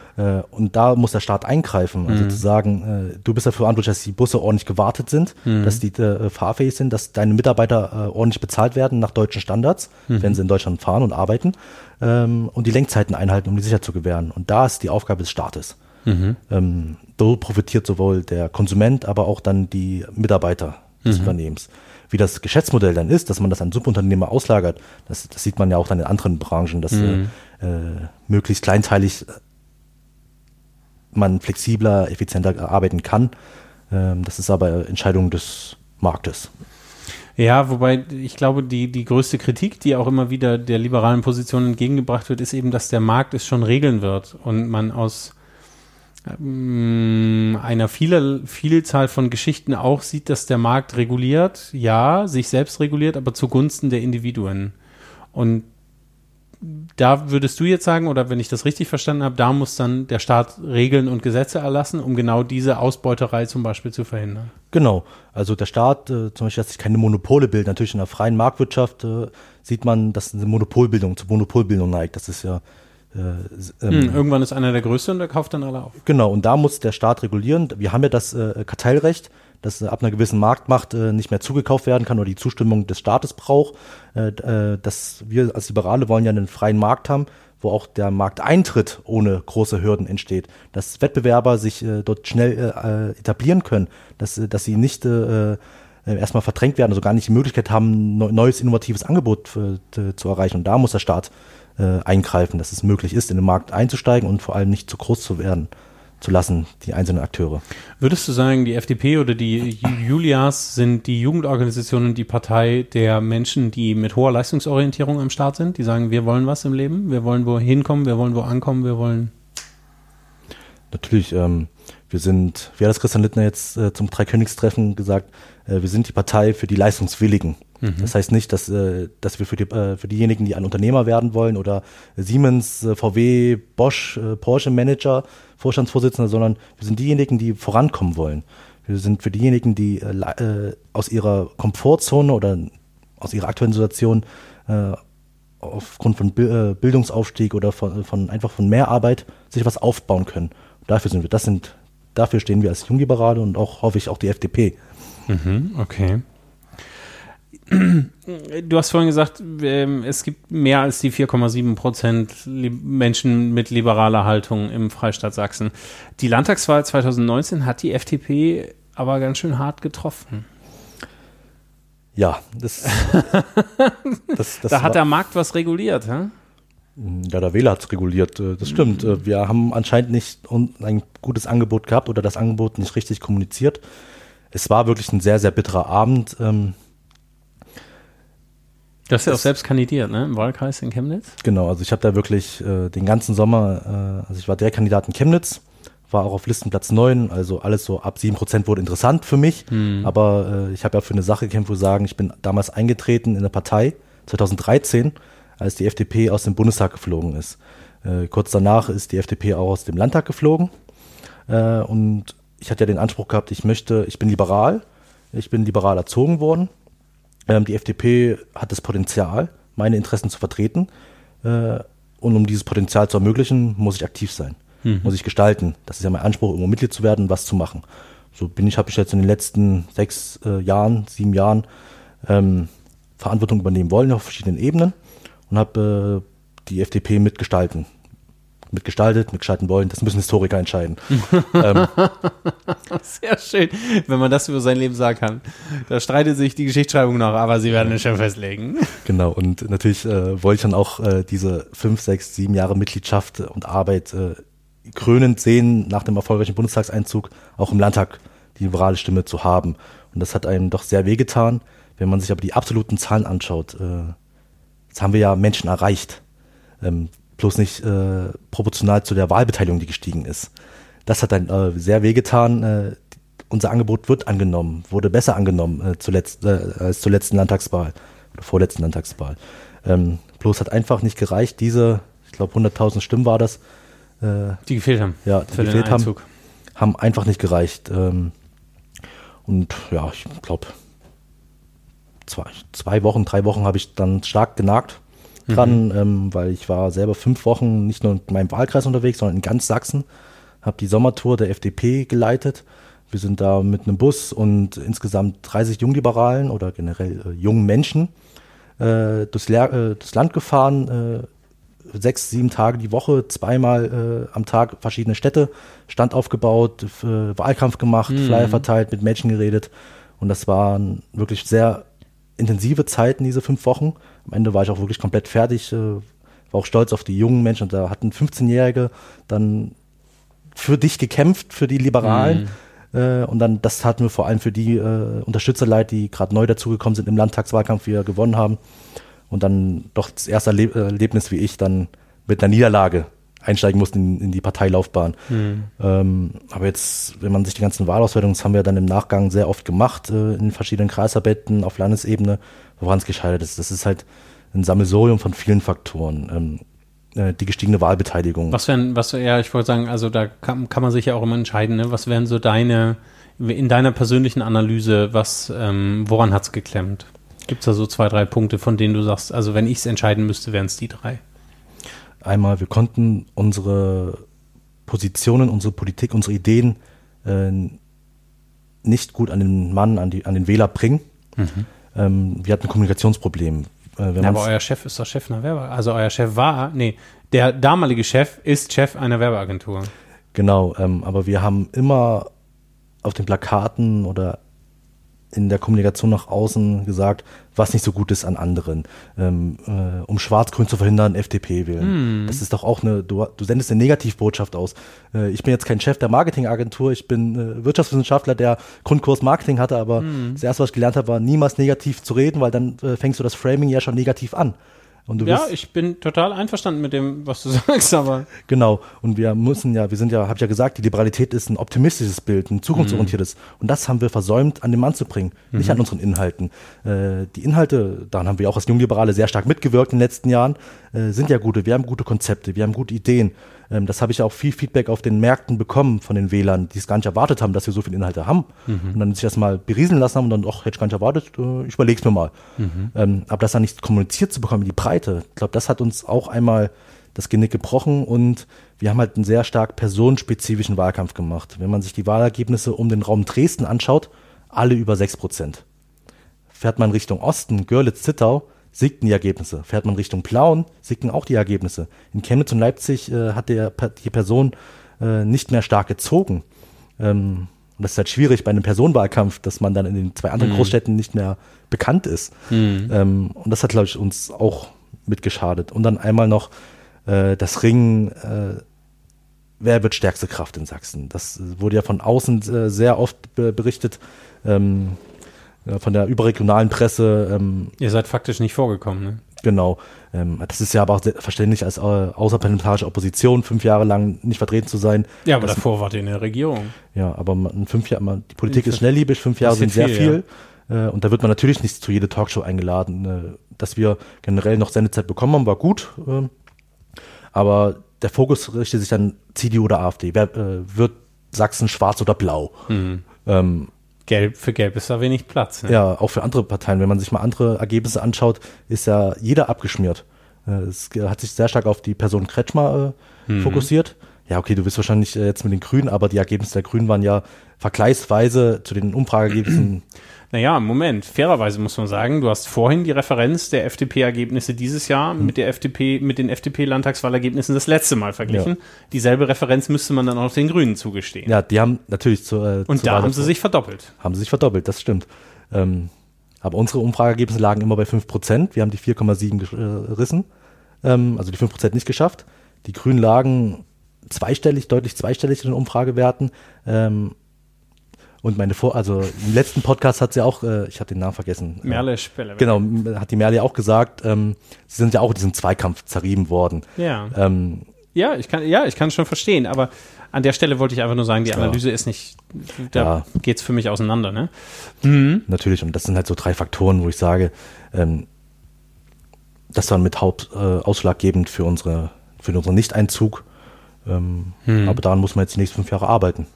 und da muss der Staat eingreifen. Also zu sagen, du bist dafür verantwortlich, dass die Busse ordentlich gewartet sind, dass die fahrfähig sind, dass deine Mitarbeiter ordentlich bezahlt werden nach deutschen Standards, wenn sie in Deutschland fahren und arbeiten und die Lenkzeiten einhalten, um die sicher zu gewähren. Und da ist die Aufgabe des Staates. So profitiert sowohl der Konsument, aber auch dann die Mitarbeiter des Unternehmens. Wie das Geschäftsmodell dann ist, dass man das an Subunternehmer auslagert, das sieht man ja auch dann in anderen Branchen, dass möglichst kleinteilig man flexibler, effizienter arbeiten kann. Das ist aber Entscheidung des Marktes. Ja, wobei ich glaube, die größte Kritik, die auch immer wieder der liberalen Position entgegengebracht wird, ist eben, dass der Markt es schon regeln wird und man aus einer Vielzahl von Geschichten auch sieht, dass der Markt reguliert, ja, sich selbst reguliert, aber zugunsten der Individuen. Und da würdest du jetzt sagen, oder wenn ich das richtig verstanden habe, da muss dann der Staat Regeln und Gesetze erlassen, um genau diese Ausbeuterei zum Beispiel zu verhindern. Genau, also der Staat, zum Beispiel, dass sich keine Monopole bilden. Natürlich in einer freien Marktwirtschaft sieht man, dass eine Monopolbildung zu Monopolbildung neigt. Das ist ja irgendwann ist einer der Größte und der kauft dann alle auf. Genau, und da muss der Staat regulieren. Wir haben ja das Kartellrecht, das ab einer gewissen Marktmacht nicht mehr zugekauft werden kann oder die Zustimmung des Staates braucht. Dass wir als Liberale wollen ja einen freien Markt haben, wo auch der Markteintritt ohne große Hürden entsteht. Dass Wettbewerber sich dort schnell etablieren können, dass sie nicht erstmal verdrängt werden, also gar nicht die Möglichkeit haben, ein neues innovatives Angebot zu erreichen. Und da muss der Staat eingreifen, dass es möglich ist, in den Markt einzusteigen und vor allem nicht zu groß zu werden zu lassen, die einzelnen Akteure. Würdest du sagen, die FDP oder die Julias sind die Jugendorganisation und die Partei der Menschen, die mit hoher Leistungsorientierung am Start sind, die sagen, wir wollen was im Leben, wir wollen wo hinkommen, wir wollen wo ankommen, wir wollen... Natürlich, wie hat das Christian Lindner jetzt zum Dreikönigstreffen gesagt, wir sind die Partei für die Leistungswilligen. Das heißt nicht, dass wir für diejenigen, die ein Unternehmer werden wollen oder Siemens, VW, Bosch, Porsche Manager, Vorstandsvorsitzender, sondern wir sind diejenigen, die vorankommen wollen. Wir sind für diejenigen, die aus ihrer Komfortzone oder aus ihrer aktuellen Situation aufgrund von Bildungsaufstieg oder von mehr Arbeit sich was aufbauen können. Und dafür sind wir. Dafür stehen wir als Jungliberale und auch hoffe ich auch die FDP. Okay. Du hast vorhin gesagt, es gibt mehr als die 4,7% Menschen mit liberaler Haltung im Freistaat Sachsen. Die Landtagswahl 2019 hat die FDP aber ganz schön hart getroffen. Ja, das da hat der Markt was reguliert, hä? Ja, der Wähler hat es reguliert, das stimmt. Wir haben anscheinend nicht ein gutes Angebot gehabt oder das Angebot nicht richtig kommuniziert. Es war wirklich ein sehr, sehr bitterer Abend. Du hast ja auch selbst kandidiert, ne? Im Wahlkreis in Chemnitz? Genau, also ich habe da wirklich den ganzen Sommer, also ich war der Kandidat in Chemnitz, war auch auf Listenplatz 9, also alles so ab 7% wurde interessant für mich, aber ich habe ja für eine Sache gekämpft, wo ich sagen, ich bin damals eingetreten in der Partei, 2013, als die FDP aus dem Bundestag geflogen ist. Kurz danach ist die FDP auch aus dem Landtag geflogen und ich hatte ja den Anspruch gehabt, ich bin liberal, ich bin liberal erzogen worden. Die FDP hat das Potenzial, meine Interessen zu vertreten. Und um dieses Potenzial zu ermöglichen, muss ich aktiv sein, muss ich gestalten. Das ist ja mein Anspruch, irgendwo Mitglied zu werden und was zu machen. So habe ich jetzt in den letzten 7 Jahren Verantwortung übernehmen wollen auf verschiedenen Ebenen und habe die FDP mitgestalten wollen. Das müssen Historiker entscheiden. Sehr schön, wenn man das über sein Leben sagen kann. Da streitet sich die Geschichtsschreibung noch, aber sie werden es schon festlegen. Genau, und natürlich wollte ich dann auch diese 5, 6, 7 Jahre Mitgliedschaft und Arbeit krönend sehen, nach dem erfolgreichen Bundestagseinzug auch im Landtag die liberale Stimme zu haben. Und das hat einem doch sehr wehgetan. Wenn man sich aber die absoluten Zahlen anschaut, jetzt haben wir ja Menschen erreicht, bloß nicht proportional zu der Wahlbeteiligung, die gestiegen ist. Das hat dann sehr wehgetan. Unser Angebot wurde besser angenommen als zur letzten Landtagswahl oder vorletzten Landtagswahl. Bloß hat einfach nicht gereicht, diese, ich glaube 100.000 Stimmen war das, die gefehlt haben. Ja, die gefehlt haben einfach nicht gereicht. Und ja, ich glaube, 3 Wochen habe ich dann stark genagt dran, weil ich war selber 5 Wochen nicht nur in meinem Wahlkreis unterwegs, sondern in ganz Sachsen, habe die Sommertour der FDP geleitet. Wir sind da mit einem Bus und insgesamt 30 Jungliberalen oder generell jungen Menschen durchs Land gefahren, 6, 7 Tage die Woche, zweimal am Tag verschiedene Städte, Stand aufgebaut, Wahlkampf gemacht, Flyer verteilt, mit Menschen geredet. Und das waren wirklich sehr intensive Zeiten, diese 5 Wochen. Am Ende war ich auch wirklich komplett fertig, war auch stolz auf die jungen Menschen. Und da hatten 15-Jährige dann für dich gekämpft, für die Liberalen. Und dann, das taten wir vor allem für die Unterstützer leid, die gerade neu dazugekommen sind im Landtagswahlkampf, wir gewonnen haben. Und dann doch das erste Erlebnis, wie ich dann mit einer Niederlage einsteigen musste in die Parteilaufbahn. Aber jetzt, wenn man sich die ganzen Wahlauswertungen, das haben wir dann im Nachgang sehr oft gemacht, in verschiedenen Kreisverbänden auf Landesebene, woran es gescheitert ist. Das ist halt ein Sammelsurium von vielen Faktoren. Die gestiegene Wahlbeteiligung. Ich wollte sagen, also da kann man sich ja auch immer entscheiden, ne? Was wären so in deiner persönlichen Analyse, woran hat es geklemmt? Gibt es da so 2, 3 Punkte, von denen du sagst, also wenn ich es entscheiden müsste, wären es die 3? Einmal, wir konnten unsere Positionen, unsere Politik, unsere Ideen nicht gut an den Mann, an den Wähler bringen. Wir hatten ein Kommunikationsproblem. Aber euer Chef ist doch Chef einer Werbeagentur. Also der damalige Chef ist Chef einer Werbeagentur. Genau, aber wir haben immer auf den Plakaten oder in der Kommunikation nach außen gesagt, was nicht so gut ist an anderen. Um Schwarz-Grün zu verhindern, FDP wählen. Das ist doch auch du sendest eine Negativbotschaft aus. Ich bin jetzt kein Chef der Marketingagentur, ich bin Wirtschaftswissenschaftler, der Grundkurs Marketing hatte, aber das Erste, was ich gelernt habe, war niemals negativ zu reden, weil dann fängst du das Framing ja schon negativ an. Und ich bin total einverstanden mit dem, was du sagst, aber. Genau. Und habe ich ja gesagt, die Liberalität ist ein optimistisches Bild, ein zukunftsorientiertes. Und das haben wir versäumt, an den Mann zu bringen, nicht an unseren Inhalten. Die Inhalte, daran haben wir auch als Jungliberale sehr stark mitgewirkt in den letzten Jahren, sind ja gute. Wir haben gute Konzepte, wir haben gute Ideen. Das habe ich auch viel Feedback auf den Märkten bekommen von den Wählern, die es gar nicht erwartet haben, dass wir so viele Inhalte haben. Und dann sich das mal berieseln lassen haben und dann, hätte ich gar nicht erwartet, ich überlege es mir mal. Aber das dann nicht kommuniziert zu bekommen, die Preise, ich glaube, das hat uns auch einmal das Genick gebrochen und wir haben halt einen sehr stark personenspezifischen Wahlkampf gemacht. Wenn man sich die Wahlergebnisse um den Raum Dresden anschaut, alle über 6%. Fährt man Richtung Osten, Görlitz, Zittau, siegten die Ergebnisse. Fährt man Richtung Plauen, siegten auch die Ergebnisse. In Chemnitz und Leipzig hat die Person nicht mehr stark gezogen. Und das ist halt schwierig bei einem Personenwahlkampf, dass man dann in den 2 anderen Großstädten nicht mehr bekannt ist. Und das hat, glaube ich, uns auch mitgeschadet. Und dann einmal noch das Ringen, wer wird stärkste Kraft in Sachsen? Das wurde ja von außen sehr oft berichtet, von der überregionalen Presse. Ihr seid faktisch nicht vorgekommen, ne? Genau. Das ist ja aber auch verständlich, als außerparlamentarische Opposition 5 Jahre lang nicht vertreten zu sein. Ja, aber davor wart ihr in der Regierung. Ja, aber die Politik ist schnelllebig, 5 Jahre sind sehr viel. Ja. Und da wird man natürlich nicht zu jeder Talkshow eingeladen. Dass wir generell noch Sendezeit bekommen haben, war gut. Aber der Fokus richtet sich dann CDU oder AfD. Wer wird Sachsen schwarz oder blau. Mhm. Gelb, für Gelb ist da wenig Platz. Ne? Ja, auch für andere Parteien. Wenn man sich mal andere Ergebnisse anschaut, ist ja jeder abgeschmiert. Es hat sich sehr stark auf die Person Kretschmer fokussiert. Ja, okay, du bist wahrscheinlich jetzt mit den Grünen, aber die Ergebnisse der Grünen waren ja vergleichsweise zu den Umfrageergebnissen. Naja, Moment, fairerweise muss man sagen, du hast vorhin die Referenz der FDP-Ergebnisse dieses Jahr mit den FDP-Landtagswahlergebnissen das letzte Mal verglichen. Ja. Dieselbe Referenz müsste man dann auch den Grünen zugestehen. Ja, die haben natürlich und da haben sie sich verdoppelt. Haben sie sich verdoppelt, das stimmt. Aber unsere Umfrageergebnisse lagen immer bei 5%. Wir haben die 4,7 gerissen, also die 5% nicht geschafft. Die Grünen lagen deutlich zweistellig in den Umfragewerten. Und im letzten Podcast hat sie auch, ich habe den Namen vergessen. Merle Spelle. Genau, hat die Merle auch gesagt, sie sind ja auch in diesem Zweikampf zerrieben worden. Ja. Ich kann schon verstehen, aber an der Stelle wollte ich einfach nur sagen, die Analyse ist nicht, geht es für mich auseinander, ne? Mhm. Natürlich, und das sind halt so drei Faktoren, wo ich sage, das war mit ausschlaggebend für unseren Nicht-Einzug. Aber daran muss man jetzt die nächsten 5 Jahre arbeiten.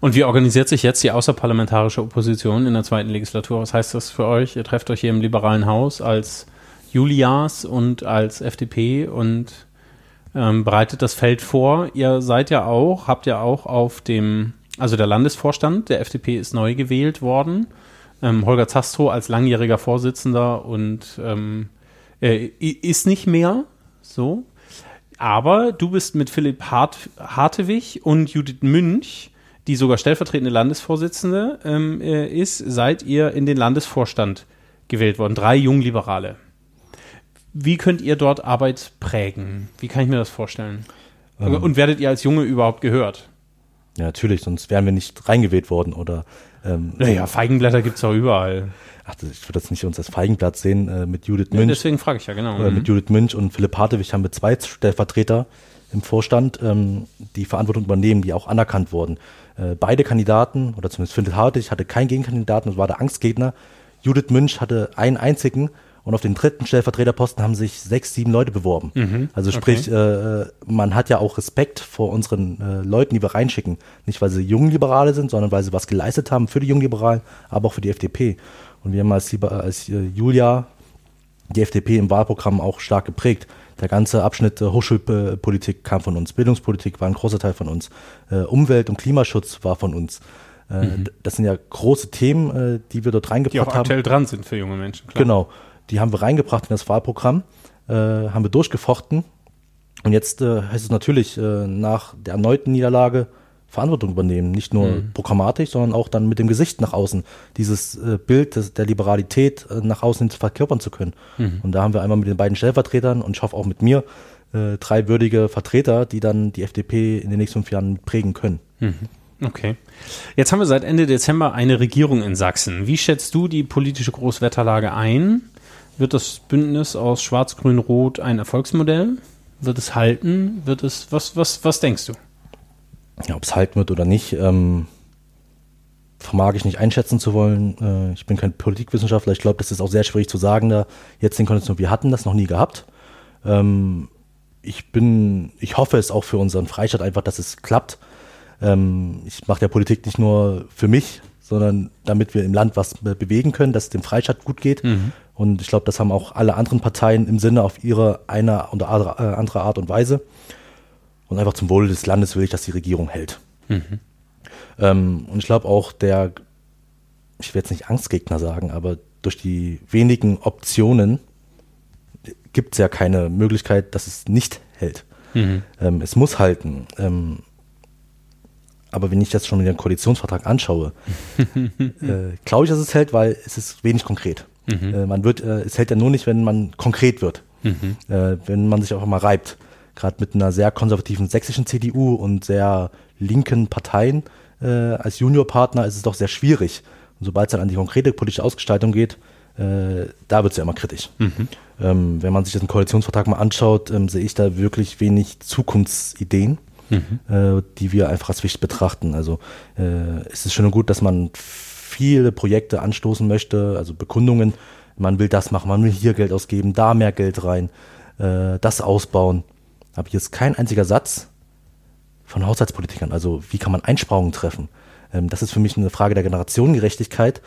Und wie organisiert sich jetzt die außerparlamentarische Opposition in der zweiten Legislatur? Was heißt das für euch? Ihr trefft euch hier im liberalen Haus als Julias und als FDP und bereitet das Feld vor. Ihr habt ja auch auf dem, also der Landesvorstand der FDP ist neu gewählt worden. Holger Zastrow als langjähriger Vorsitzender und ist nicht mehr so. Aber du bist mit Philipp Hartewig und Judith Münch, die sogar stellvertretende Landesvorsitzende ist, seid ihr in den Landesvorstand gewählt worden. 3 Jungliberale. Wie könnt ihr dort Arbeit prägen? Wie kann ich mir das vorstellen? Und werdet ihr als Junge überhaupt gehört? Ja, natürlich, sonst wären wir nicht reingewählt worden. Oder, Feigenblätter gibt es auch überall. Ach, ich würde das nicht uns als Feigenblatt sehen mit Judith Münch. Deswegen frage ich ja, genau. Mit Judith Münch und Philipp Hartewig haben wir 2 Stellvertreter im Vorstand, die Verantwortung übernehmen, die auch anerkannt wurden. Beide Kandidaten, oder zumindest Philipp Hartewig hatte keinen Gegenkandidaten und war der Angstgegner. Judith Münch hatte einen einzigen und auf den 3. Stellvertreterposten haben sich 6, 7 Leute beworben. Mhm. Also sprich, man hat ja auch Respekt vor unseren Leuten, die wir reinschicken. Nicht, weil sie Jungliberale sind, sondern weil sie was geleistet haben für die Jungliberalen, aber auch für die FDP. Und wir haben als Julia die FDP im Wahlprogramm auch stark geprägt. Der ganze Abschnitt Hochschulpolitik kam von uns, Bildungspolitik war ein großer Teil von uns, Umwelt- und Klimaschutz war von uns. Das sind ja große Themen, die wir dort reingebracht haben. Die auch aktuell dran sind für junge Menschen, klar. Genau, die haben wir reingebracht in das Wahlprogramm, haben wir durchgefochten. Und jetzt heißt es natürlich, nach der erneuten Niederlage Verantwortung übernehmen, nicht nur programmatisch, sondern auch dann mit dem Gesicht nach außen, dieses Bild der Liberalität nach außen verkörpern zu können. Mhm. Und da haben wir einmal mit den beiden Stellvertretern und ich hoffe auch mit mir 3 würdige Vertreter, die dann die FDP in den nächsten 5 Jahren prägen können. Mhm. Okay. Jetzt haben wir seit Ende Dezember eine Regierung in Sachsen. Wie schätzt du die politische Großwetterlage ein? Wird das Bündnis aus Schwarz, Grün, Rot ein Erfolgsmodell? Wird es halten? Wird es? Was denkst du? Ja, ob es halten wird oder nicht, vermag ich nicht einschätzen zu wollen. Ich bin kein Politikwissenschaftler. Ich glaube, das ist auch sehr schwierig zu sagen, da jetzt den Konditionen, wir hatten das noch nie gehabt. Ich hoffe es auch für unseren Freistaat einfach, dass es klappt. Ich mache der Politik nicht nur für mich, sondern damit wir im Land was bewegen können, dass es dem Freistaat gut geht. Mhm. Und ich glaube, das haben auch alle anderen Parteien im Sinne auf ihre eine oder andere Art und Weise. Und einfach zum Wohle des Landes will ich, dass die Regierung hält. Mhm. Und ich glaube auch ich will jetzt nicht Angstgegner sagen, aber durch die wenigen Optionen gibt es ja keine Möglichkeit, dass es nicht hält. Mhm. Es muss halten. Aber wenn ich das schon mit dem Koalitionsvertrag anschaue, glaube ich, dass es hält, weil es ist wenig konkret. Mhm. Es hält ja nur nicht, wenn man konkret wird. Mhm. Wenn man sich auch mal reibt. Gerade mit einer sehr konservativen sächsischen CDU und sehr linken Parteien als Juniorpartner ist es doch sehr schwierig. Und sobald es dann an die konkrete politische Ausgestaltung geht, da wird es ja immer kritisch. Mhm. Wenn man sich den Koalitionsvertrag mal anschaut, sehe ich da wirklich wenig Zukunftsideen, die wir einfach als wichtig betrachten. Also es ist schön und gut, dass man viele Projekte anstoßen möchte, also Bekundungen. Man will das machen, man will hier Geld ausgeben, da mehr Geld rein, das ausbauen. Aber hier ist kein einziger Satz, von Haushaltspolitikern. Also wie kann man Einsparungen treffen? Das ist für mich eine Frage der Generationengerechtigkeit,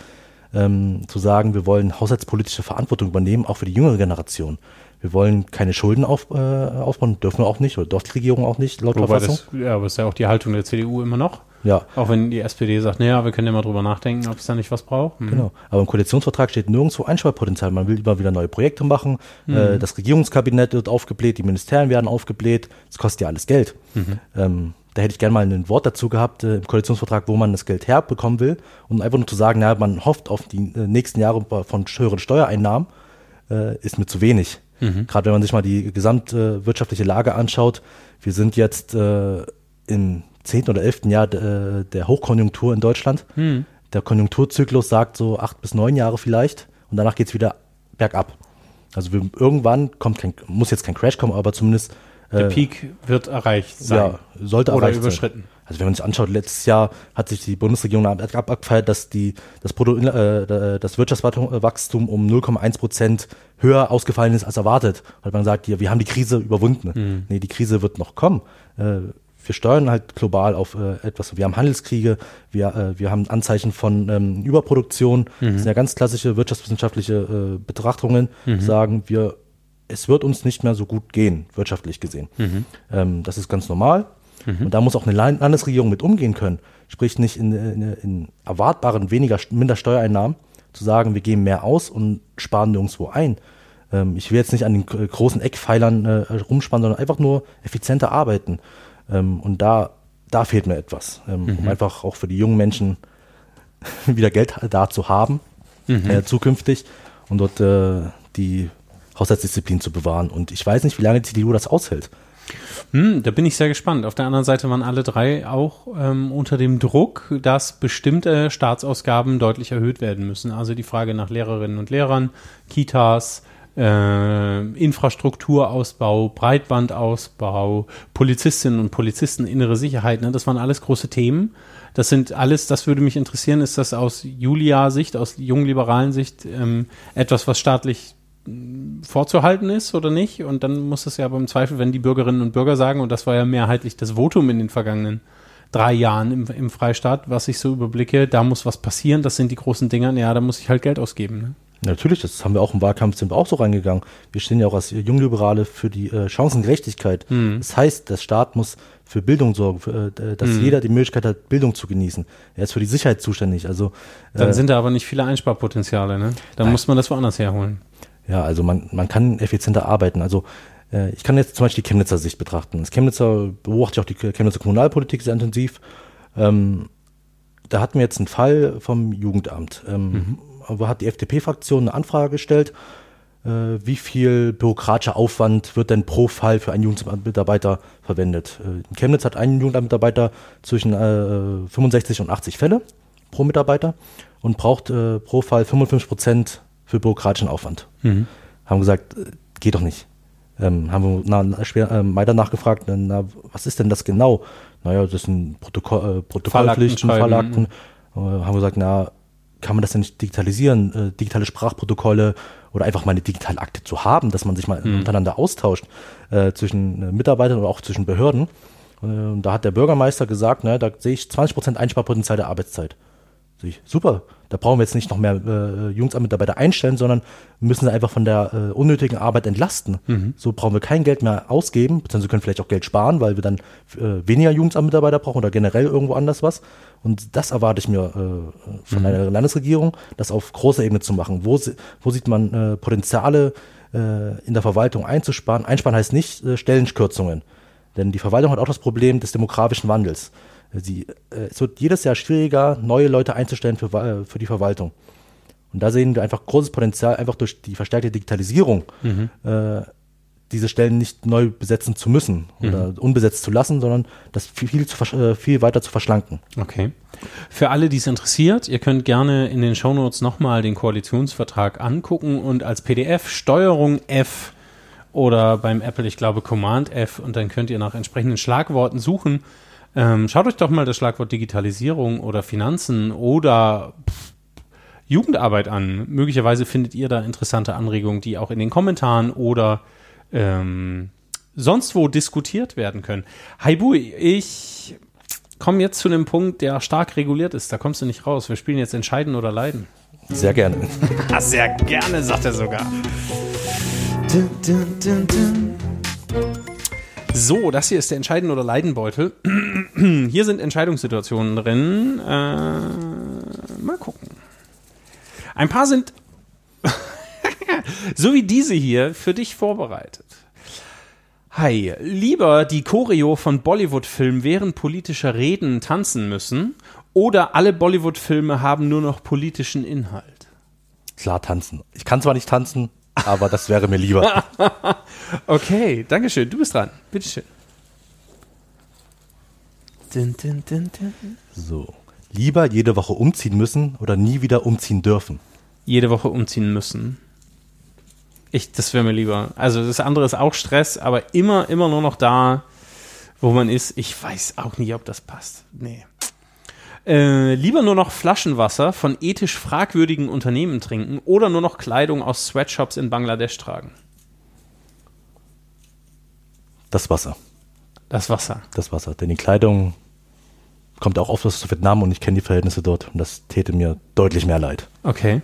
zu sagen, wir wollen haushaltspolitische Verantwortung übernehmen, auch für die jüngere Generation. Wir wollen keine Schulden aufbauen, dürfen wir auch nicht, oder dürfte die Regierung auch nicht, laut Verfassung. Ja, aber ist ja auch die Haltung der CDU immer noch. Ja. Auch wenn die SPD sagt, naja, wir können ja mal drüber nachdenken, ob es da nicht was braucht. Mhm. Genau, aber im Koalitionsvertrag steht nirgendwo Einsparpotenzial. Man will immer wieder neue Projekte machen, das Regierungskabinett wird aufgebläht, die Ministerien werden aufgebläht, das kostet ja alles Geld. Mhm. Da hätte ich gerne mal ein Wort dazu gehabt im Koalitionsvertrag, wo man das Geld herbekommen will, um einfach nur zu sagen, naja, man hofft auf die nächsten Jahre von höheren Steuereinnahmen, ist mir zu wenig. Mhm. Gerade wenn man sich mal die gesamtwirtschaftliche Lage anschaut, wir sind jetzt im 10. oder 11. Jahr der Hochkonjunktur in Deutschland. Mhm. Der Konjunkturzyklus sagt so 8 bis 9 Jahre vielleicht und danach geht es wieder bergab. Also irgendwann muss jetzt kein Crash kommen, aber zumindest der Peak wird erreicht sein. Ja, sollte oder erreicht überschritten sein. Also wenn man sich anschaut, letztes Jahr hat sich die Bundesregierung abgefeiert, dass das Wirtschaftswachstum um 0,1% höher ausgefallen ist als erwartet. Weil man sagt, ja, wir haben die Krise überwunden. Mhm. Nee, die Krise wird noch kommen. Wir steuern halt global auf etwas. Wir haben Handelskriege, wir haben Anzeichen von Überproduktion. Mhm. Das sind ja ganz klassische wirtschaftswissenschaftliche Betrachtungen, sagen wir, es wird uns nicht mehr so gut gehen, wirtschaftlich gesehen. Mhm. Das ist ganz normal. Mhm. Und da muss auch eine Landesregierung mit umgehen können. Sprich nicht in erwartbaren minder Steuereinnahmen zu sagen, wir geben mehr aus und sparen nirgendwo ein. Ich will jetzt nicht an den großen Eckpfeilern rumspannen, sondern einfach nur effizienter arbeiten. Und da fehlt mir etwas, um einfach auch für die jungen Menschen wieder Geld da zu haben, zukünftig, und dort die Haushaltsdisziplin zu bewahren. Und ich weiß nicht, wie lange die CDU das aushält. Da bin ich sehr gespannt. Auf der anderen Seite waren alle drei auch unter dem Druck, dass bestimmte Staatsausgaben deutlich erhöht werden müssen. Also die Frage nach Lehrerinnen und Lehrern, Kitas, Infrastrukturausbau, Breitbandausbau, Polizistinnen und Polizisten, innere Sicherheit, ne? Das waren alles große Themen. Das sind alles, das würde mich interessieren, ist das aus Julia-Sicht, aus jungliberalen Sicht etwas, was staatlich vorzuhalten ist oder nicht? Und dann muss es ja aber im Zweifel, wenn die Bürgerinnen und Bürger sagen, und das war ja mehrheitlich das Votum in den vergangenen 3 Jahren im Freistaat, was ich so überblicke, da muss was passieren, das sind die großen Dinger, ja, da muss ich halt Geld ausgeben. Ne? Natürlich, das haben wir auch im Wahlkampf, sind wir auch so reingegangen. Wir stehen ja auch als Jungliberale für die Chancengerechtigkeit. Mhm. Das heißt, der Staat muss für Bildung sorgen, dass jeder die Möglichkeit hat, Bildung zu genießen. Er ist für die Sicherheit zuständig. Also, dann sind da aber nicht viele Einsparpotenziale, ne? Dann muss man das woanders herholen. Ja, also man kann effizienter arbeiten. Also ich kann jetzt zum Beispiel die Chemnitzer Sicht betrachten. Das Chemnitzer beobachte ich auch die Chemnitzer Kommunalpolitik sehr intensiv. Da hatten wir jetzt einen Fall vom Jugendamt. Aber hat die FDP-Fraktion eine Anfrage gestellt, wie viel bürokratischer Aufwand wird denn pro Fall für einen Jugendamtmitarbeiter verwendet? In Chemnitz hat ein Jugendamtmitarbeiter zwischen 65 und 80 Fälle pro Mitarbeiter und braucht pro Fall 55% für bürokratischen Aufwand. Mhm. Haben gesagt, geht doch nicht. Haben wir weiter nachgefragt, was ist denn das genau? Naja, das sind Protokollpflichten, Fallakten. Haben wir gesagt, kann man das denn nicht digitalisieren? Digitale Sprachprotokolle oder einfach mal eine digitale Akte zu haben, dass man sich mal untereinander austauscht zwischen Mitarbeitern oder auch zwischen Behörden. Und da hat der Bürgermeister gesagt, da sehe ich 20% Einsparpotenzial der Arbeitszeit. Super, da brauchen wir jetzt nicht noch mehr Jugendamtmitarbeiter einstellen, sondern müssen sie einfach von der unnötigen Arbeit entlasten. Mhm. So brauchen wir kein Geld mehr ausgeben, beziehungsweise können vielleicht auch Geld sparen, weil wir dann weniger Jugendamtmitarbeiter brauchen oder generell irgendwo anders was. Und das erwarte ich mir von einer Landesregierung, das auf großer Ebene zu machen. Wo sieht man Potenziale in der Verwaltung einzusparen? Einsparen heißt nicht Stellenkürzungen, denn die Verwaltung hat auch das Problem des demografischen Wandels. Es wird jedes Jahr schwieriger, neue Leute einzustellen für die Verwaltung. Und da sehen wir einfach großes Potenzial, einfach durch die verstärkte Digitalisierung diese Stellen nicht neu besetzen zu müssen oder unbesetzt zu lassen, sondern das viel weiter zu verschlanken. Okay. Für alle, die es interessiert, ihr könnt gerne in den Shownotes nochmal den Koalitionsvertrag angucken und als PDF Steuerung+F oder beim Apple, ich glaube, Command+F, und dann könnt ihr nach entsprechenden Schlagworten suchen. Schaut euch doch mal das Schlagwort Digitalisierung oder Finanzen oder Jugendarbeit an. Möglicherweise findet ihr da interessante Anregungen, die auch in den Kommentaren oder sonst wo diskutiert werden können. Hai Bui, ich komme jetzt zu einem Punkt, der stark reguliert ist. Da kommst du nicht raus. Wir spielen jetzt Entscheiden oder Leiden. Sehr gerne. Sehr gerne, sagt er sogar. So, das hier ist der Entscheiden- oder Leidenbeutel. Hier sind Entscheidungssituationen drin. Mal gucken. Ein paar sind, so wie diese hier, für dich vorbereitet. Hi, lieber die Choreo von Bollywood-Filmen während politischer Reden tanzen müssen oder alle Bollywood-Filme haben nur noch politischen Inhalt? Klar, tanzen. Ich kann zwar nicht tanzen, aber das wäre mir lieber. Okay, dankeschön. Du bist dran. Bitteschön. So. Lieber jede Woche umziehen müssen oder nie wieder umziehen dürfen? Jede Woche umziehen müssen. Das wäre mir lieber. Also das andere ist auch Stress, aber immer nur noch da, wo man ist. Ich weiß auch nicht, ob das passt. Nee. Lieber nur noch Flaschenwasser von ethisch fragwürdigen Unternehmen trinken oder nur noch Kleidung aus Sweatshops in Bangladesch tragen? Das Wasser. Das Wasser. Das Wasser, denn die Kleidung kommt auch oft aus Vietnam und ich kenne die Verhältnisse dort und das täte mir deutlich mehr leid. Okay.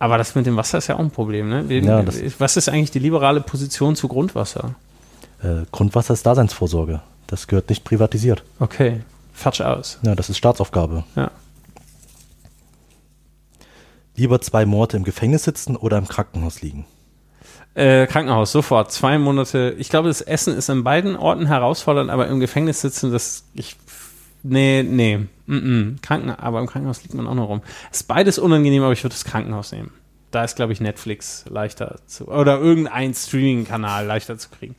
Aber das mit dem Wasser ist ja auch ein Problem, ne? Ja, was ist eigentlich die liberale Position zu Grundwasser? Grundwasser ist Daseinsvorsorge. Das gehört nicht privatisiert. Okay, fertig aus. Ja, das ist Staatsaufgabe. Ja. Lieber 2 Monate im Gefängnis sitzen oder im Krankenhaus liegen? Krankenhaus, sofort. 2 Monate. Ich glaube, das Essen ist an beiden Orten herausfordernd, aber im Gefängnis sitzen, aber im Krankenhaus liegt man auch noch rum. Ist beides unangenehm, aber ich würde das Krankenhaus nehmen. Da ist, glaube ich, Netflix leichter zu, oder irgendein Streaming-Kanal leichter zu kriegen.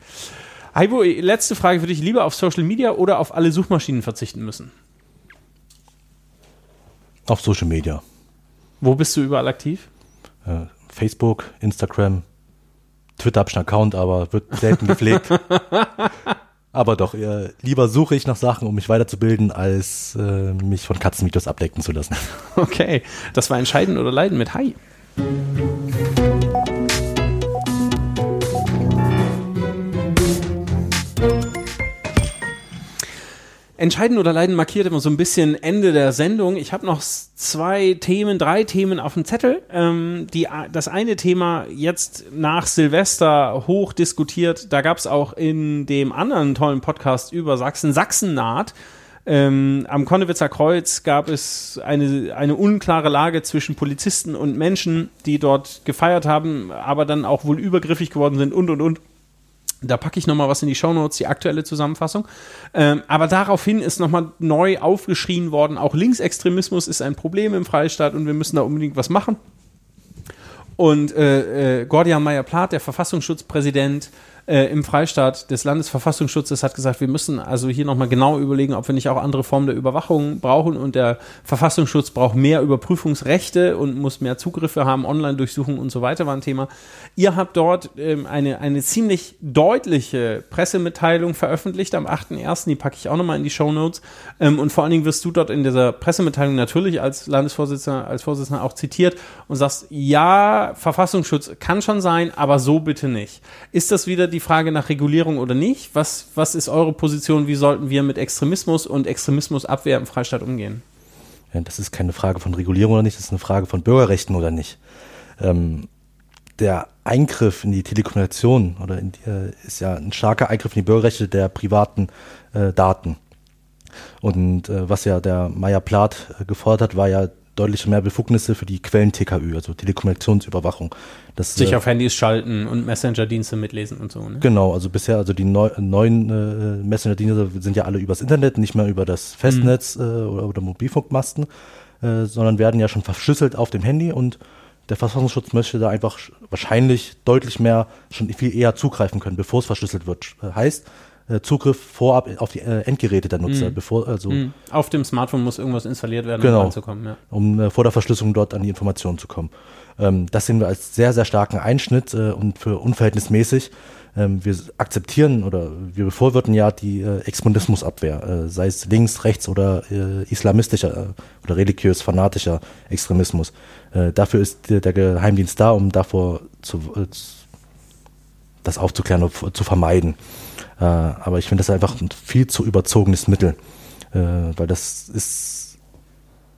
Hai Bui, letzte Frage für dich. Lieber auf Social Media oder auf alle Suchmaschinen verzichten müssen? Auf Social Media. Wo bist du überall aktiv? Facebook, Instagram, Twitter habe ich einen Account, aber wird selten gepflegt. Aber doch, lieber suche ich nach Sachen, um mich weiterzubilden, als mich von Katzenvideos abdecken zu lassen. Okay, das war Entscheiden oder Leiden mit Hai. Entscheiden oder Leiden markiert immer so ein bisschen Ende der Sendung. Ich habe noch 3 Themen auf dem Zettel. Das eine Thema jetzt nach Silvester hoch diskutiert. Da gab es auch in dem anderen tollen Podcast über Sachsen, Sachsennaht. Am Konnewitzer Kreuz gab es eine unklare Lage zwischen Polizisten und Menschen, die dort gefeiert haben, aber dann auch wohl übergriffig geworden sind und. Da packe ich nochmal was in die Shownotes, die aktuelle Zusammenfassung. Aber daraufhin ist nochmal neu aufgeschrien worden, auch Linksextremismus ist ein Problem im Freistaat und wir müssen da unbedingt was machen. Und Gordian Meyer-Plath, der Verfassungsschutzpräsident im Freistaat des Landesverfassungsschutzes, hat gesagt, wir müssen also hier nochmal genau überlegen, ob wir nicht auch andere Formen der Überwachung brauchen. Und der Verfassungsschutz braucht mehr Überprüfungsrechte und muss mehr Zugriffe haben, Online-Durchsuchungen und so weiter war ein Thema. Ihr habt dort eine ziemlich deutliche Pressemitteilung veröffentlicht am 8.1., die packe ich auch nochmal in die Shownotes. Und vor allen Dingen wirst du dort in dieser Pressemitteilung natürlich als Landesvorsitzender, auch zitiert und sagst, ja, Verfassungsschutz kann schon sein, aber so bitte nicht. Ist das wieder die Frage nach Regulierung oder nicht? Was ist eure Position? Wie sollten wir mit Extremismus und Extremismusabwehr im Freistaat umgehen? Ja, das ist keine Frage von Regulierung oder nicht, das ist eine Frage von Bürgerrechten oder nicht. Der Eingriff in die Telekommunikation ist ja ein starker Eingriff in die Bürgerrechte der privaten Daten. Und was ja der Meyer-Plath gefordert hat, war ja deutlich mehr Befugnisse für die Quellen-TKÜ, also Telekommunikationsüberwachung. Sich auf Handys schalten und Messenger-Dienste mitlesen und so, ne? Genau, also bisher, also die neuen Messenger-Dienste sind ja alle übers Internet, nicht mehr über das Festnetz oder Mobilfunkmasten, sondern werden ja schon verschlüsselt auf dem Handy und der Verfassungsschutz möchte da einfach wahrscheinlich deutlich mehr, schon viel eher zugreifen können, bevor es verschlüsselt wird. Heißt, Zugriff vorab auf die Endgeräte der Nutzer. Auf dem Smartphone muss irgendwas installiert werden, um reinzukommen. Ja. Um vor der Verschlüsselung dort an die Informationen zu kommen. Das sehen wir als sehr, sehr starken Einschnitt und für unverhältnismäßig. Wir akzeptieren oder wir befürworten ja die Extremismusabwehr, sei es links, rechts oder islamistischer oder religiös-fanatischer Extremismus. Dafür ist der Geheimdienst da, um davor zu das aufzuklären und zu vermeiden. Aber ich finde das einfach ein viel zu überzogenes Mittel, weil das ist,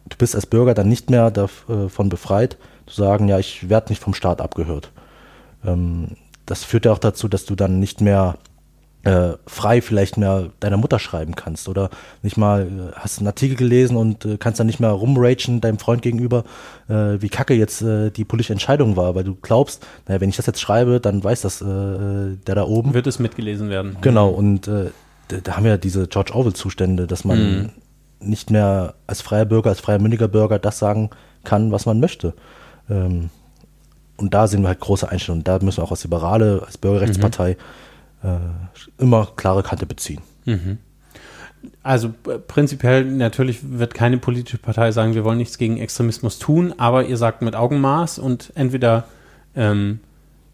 du bist als Bürger dann nicht mehr davon befreit, zu sagen, ja, ich werde nicht vom Staat abgehört. Das führt ja auch dazu, dass du dann nicht mehr frei vielleicht mehr deiner Mutter schreiben kannst oder nicht mal, hast einen Artikel gelesen und kannst dann nicht mehr rumragen deinem Freund gegenüber, wie kacke jetzt die politische Entscheidung war, weil du glaubst, naja, wenn ich das jetzt schreibe, dann weiß das der da oben. Wird es mitgelesen werden. Genau, und da haben wir diese George Orwell-Zustände, dass man nicht mehr als freier Bürger, als freier mündiger Bürger das sagen kann, was man möchte. Und da sehen wir halt große Einstellungen. Da müssen wir auch als Liberale, als Bürgerrechtspartei immer klare Kante beziehen. Mhm. Also prinzipiell natürlich wird keine politische Partei sagen, wir wollen nichts gegen Extremismus tun, aber ihr sagt mit Augenmaß und entweder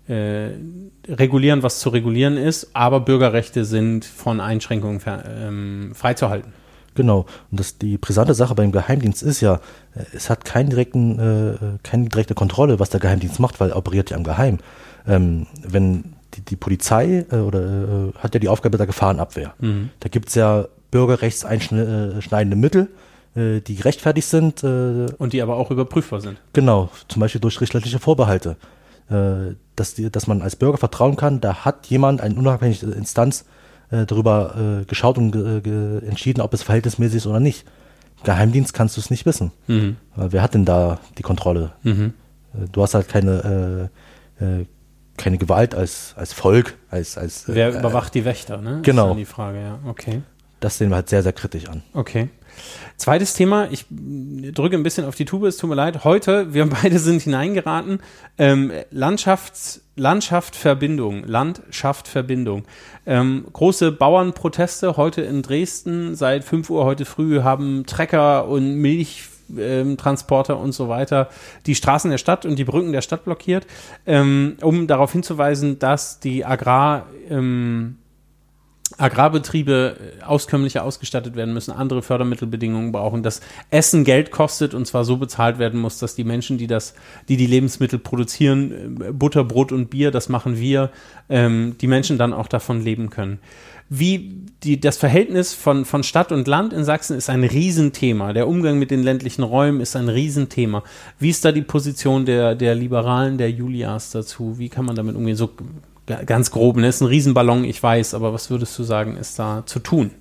regulieren, was zu regulieren ist, aber Bürgerrechte sind von Einschränkungen freizuhalten. Genau. Und das, die brisante Sache beim Geheimdienst ist ja, es hat keine direkte Kontrolle, was der Geheimdienst macht, weil er operiert ja im Geheim. Wenn die Polizei hat ja die Aufgabe der Gefahrenabwehr. Mhm. Da gibt es ja bürgerrechtseinschneidende Mittel, die gerechtfertigt sind. Und die aber auch überprüfbar sind. Genau, zum Beispiel durch richterliche Vorbehalte. Dass man als Bürger vertrauen kann, da hat jemand, eine unabhängige Instanz, darüber geschaut und entschieden, ob es verhältnismäßig ist oder nicht. Im Geheimdienst kannst du es nicht wissen. Mhm. Wer hat denn da die Kontrolle? Mhm. Du hast halt keine Gewalt als Volk. Wer überwacht die Wächter, ne? Genau. Das ist dann die Frage, ja. Okay. Das sehen wir halt sehr, sehr kritisch an. Okay. Zweites Thema, ich drücke ein bisschen auf die Tube, es tut mir leid. Heute, wir beide sind hineingeraten, Landschaft Verbindung. Große Bauernproteste heute in Dresden. Seit 5 Uhr heute früh haben Trecker und Milchtransporter und so weiter die Straßen der Stadt und die Brücken der Stadt blockiert, um darauf hinzuweisen, dass die Agrarbetriebe auskömmlicher ausgestattet werden müssen, andere Fördermittelbedingungen brauchen, dass Essen Geld kostet und zwar so bezahlt werden muss, dass die Menschen, die Lebensmittel produzieren, Butter, Brot und Bier, das machen wir, die Menschen dann auch davon leben können. Wie das Verhältnis von Stadt und Land in Sachsen ist ein Riesenthema. Der Umgang mit den ländlichen Räumen ist ein Riesenthema. Wie ist da die Position der Liberalen, der Julias dazu? Wie kann man damit umgehen? So ganz grob, ne? Ist ein Riesenballon, ich weiß, aber was würdest du sagen, ist da zu tun?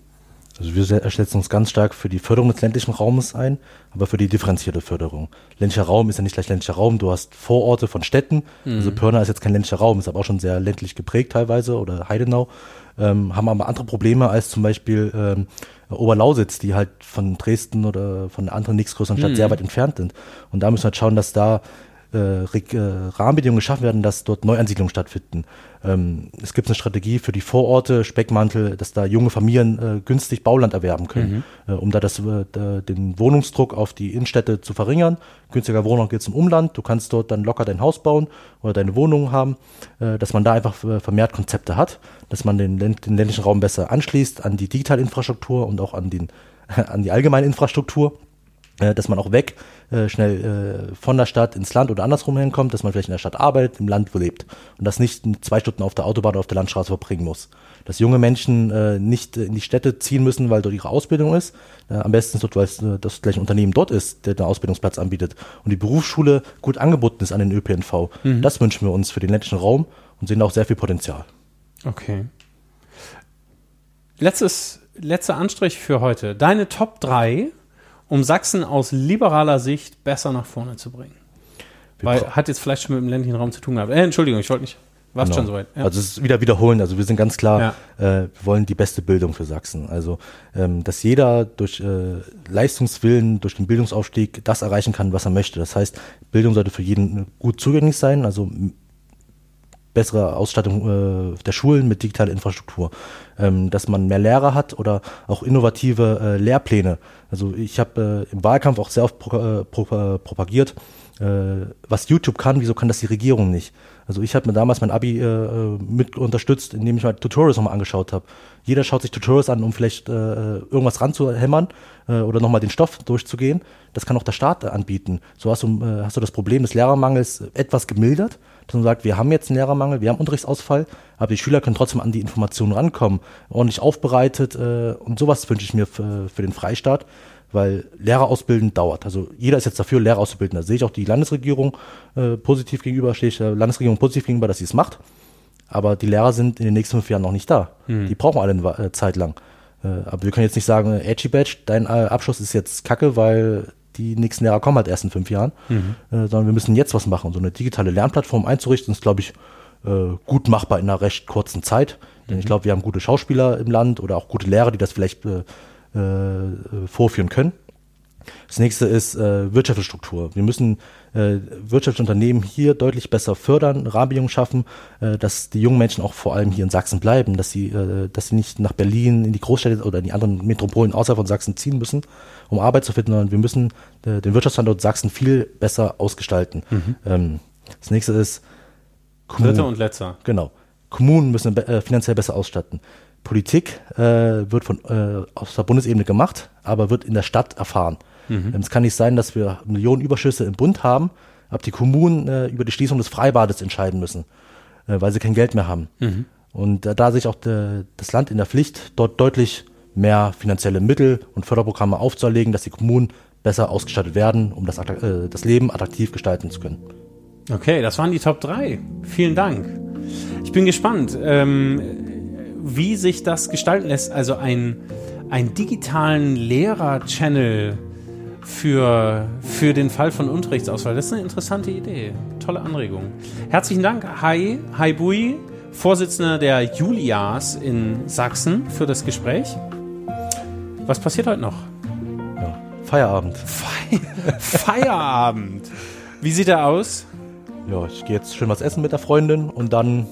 Also wir setzen uns ganz stark für die Förderung des ländlichen Raumes ein, aber für die differenzierte Förderung. Ländlicher Raum ist ja nicht gleich ländlicher Raum, du hast Vororte von Städten, also Pirna ist jetzt kein ländlicher Raum, ist aber auch schon sehr ländlich geprägt teilweise, oder Heidenau, haben aber andere Probleme als zum Beispiel Oberlausitz, die halt von Dresden oder von einer anderen nächstgrößeren Stadt sehr weit entfernt sind. Und da müssen wir halt schauen, dass da Rahmenbedingungen geschaffen werden, dass dort Neuansiedlungen stattfinden. Es gibt eine Strategie für die Vororte, Speckmantel, dass da junge Familien günstig Bauland erwerben können, um da den Wohnungsdruck auf die Innenstädte zu verringern. Günstiger Wohnraum geht zum Umland, du kannst dort dann locker dein Haus bauen oder deine Wohnung haben, dass man da einfach vermehrt Konzepte hat, dass man den ländlichen Raum besser anschließt an die Digitalinfrastruktur und auch an die allgemeine Infrastruktur. Dass man auch schnell von der Stadt ins Land oder andersrum hinkommt, dass man vielleicht in der Stadt arbeitet, im Land lebt und das nicht 2 Stunden auf der Autobahn oder auf der Landstraße verbringen muss. Dass junge Menschen nicht in die Städte ziehen müssen, weil dort ihre Ausbildung ist, am besten dort, weil das gleiche Unternehmen dort ist, der den Ausbildungsplatz anbietet und die Berufsschule gut angebunden ist an den ÖPNV. Mhm. Das wünschen wir uns für den ländlichen Raum und sehen auch sehr viel Potenzial. Okay. Letzter Anstrich für heute. Deine Top 3, um Sachsen aus liberaler Sicht besser nach vorne zu bringen. Weil hat jetzt vielleicht schon mit dem ländlichen Raum zu tun gehabt. Entschuldigung, ich wollte nicht. Warst genau. Schon soweit. Ja. Also es ist wieder wiederholen. Also wir sind ganz klar, wir wollen die beste Bildung für Sachsen. Also dass jeder durch Leistungswillen, durch den Bildungsaufstieg das erreichen kann, was er möchte. Das heißt, Bildung sollte für jeden gut zugänglich sein. Also bessere Ausstattung der Schulen mit digitaler Infrastruktur, dass man mehr Lehrer hat oder auch innovative Lehrpläne. Also ich habe im Wahlkampf auch sehr oft propagiert, was YouTube kann, wieso kann das die Regierung nicht? Also ich habe mir damals mein Abi mit unterstützt, indem ich mal Tutorials nochmal angeschaut habe. Jeder schaut sich Tutorials an, um vielleicht irgendwas ranzuhämmern oder nochmal den Stoff durchzugehen. Das kann auch der Staat anbieten. So hast du das Problem des Lehrermangels etwas gemildert, dass man sagt, wir haben jetzt einen Lehrermangel, wir haben Unterrichtsausfall, aber die Schüler können trotzdem an die Informationen rankommen, ordentlich aufbereitet und sowas wünsche ich mir für den Freistaat. Weil Lehrer ausbilden dauert. Also jeder ist jetzt dafür, Lehrer auszubilden. Da sehe ich auch die Landesregierung positiv gegenüber, stehe ich der Landesregierung positiv gegenüber, dass sie es macht. Aber die Lehrer sind in den nächsten 5 Jahren noch nicht da. Die brauchen alle eine Zeit lang. Aber wir können jetzt nicht sagen, Edgy Badge, dein Abschluss ist jetzt kacke, weil die nächsten Lehrer kommen halt erst in 5 Jahren. Sondern wir müssen jetzt was machen. So eine digitale Lernplattform einzurichten, ist, glaube ich, gut machbar in einer recht kurzen Zeit. Denn ich glaube, wir haben gute Schauspieler im Land oder auch gute Lehrer, die das vielleicht vorführen können. Das nächste ist Wirtschaftsstruktur. Wir müssen Wirtschaftsunternehmen hier deutlich besser fördern, Rahmenbedingungen schaffen, dass die jungen Menschen auch vor allem hier in Sachsen bleiben, dass sie nicht nach Berlin in die Großstädte oder in die anderen Metropolen außerhalb von Sachsen ziehen müssen, um Arbeit zu finden, sondern wir müssen den Wirtschaftsstandort Sachsen viel besser ausgestalten. Das nächste ist Dritter und letzter. Genau. Kommunen müssen finanziell besser ausstatten. Politik wird auf der Bundesebene gemacht, aber wird in der Stadt erfahren. Es kann nicht sein, dass wir Millionen Überschüsse im Bund haben, aber die Kommunen über die Schließung des Freibades entscheiden müssen, weil sie kein Geld mehr haben. Und da sehe ich auch das Land in der Pflicht, dort deutlich mehr finanzielle Mittel und Förderprogramme aufzuerlegen, dass die Kommunen besser ausgestattet werden, um das Leben attraktiv gestalten zu können. Okay, das waren die Top 3. Vielen Dank. Ich bin gespannt. Wie sich das gestalten lässt, also einen digitalen Lehrer-Channel für den Fall von Unterrichtsausfall. Das ist eine interessante Idee. Tolle Anregung. Herzlichen Dank, Hai Bui, Vorsitzender der Julias in Sachsen, für das Gespräch. Was passiert heute noch? Ja, Feierabend. Feierabend. Wie sieht er aus? Ja, ich gehe jetzt schön was essen mit der Freundin und dann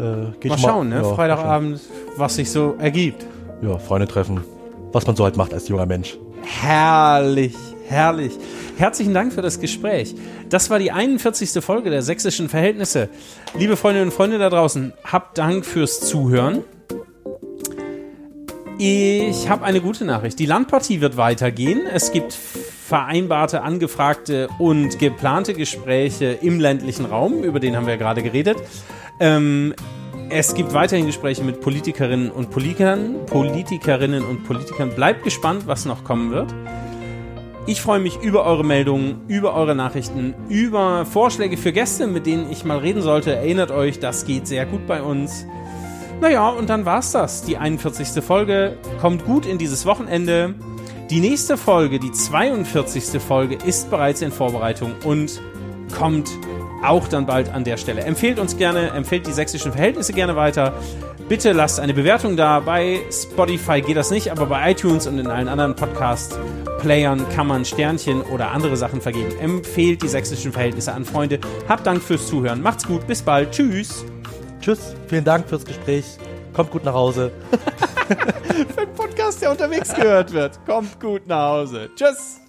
Mal schauen, Freitagabend, was sich so ergibt. Ja, Freunde treffen, was man so halt macht als junger Mensch. Herrlich, herrlich. Herzlichen Dank für das Gespräch. Das war die 41. Folge der Sächsischen Verhältnisse. Liebe Freundinnen und Freunde da draußen, habt Dank fürs Zuhören. Ich habe eine gute Nachricht. Die Landpartie wird weitergehen. Es gibt vereinbarte, angefragte und geplante Gespräche im ländlichen Raum. Über den haben wir gerade geredet. Es gibt weiterhin Gespräche mit Politikerinnen und Politikern. Bleibt gespannt, was noch kommen wird. Ich freue mich über eure Meldungen, über eure Nachrichten, über Vorschläge für Gäste, mit denen ich mal reden sollte. Erinnert euch, das geht sehr gut bei uns. Naja, und dann war's das. Die 41. Folge. Kommt gut in dieses Wochenende. Die nächste Folge, die 42. Folge, ist bereits in Vorbereitung und kommt auch dann bald an der Stelle. Empfehlt uns gerne, empfehlt die Sächsischen Verhältnisse gerne weiter. Bitte lasst eine Bewertung da. Bei Spotify geht das nicht, aber bei iTunes und in allen anderen Podcast-Playern kann man Sternchen oder andere Sachen vergeben. Empfehlt die Sächsischen Verhältnisse an Freunde. Habt Dank fürs Zuhören. Macht's gut. Bis bald. Tschüss. Tschüss. Vielen Dank fürs Gespräch. Kommt gut nach Hause. Für einen Podcast, der unterwegs gehört wird. Kommt gut nach Hause. Tschüss.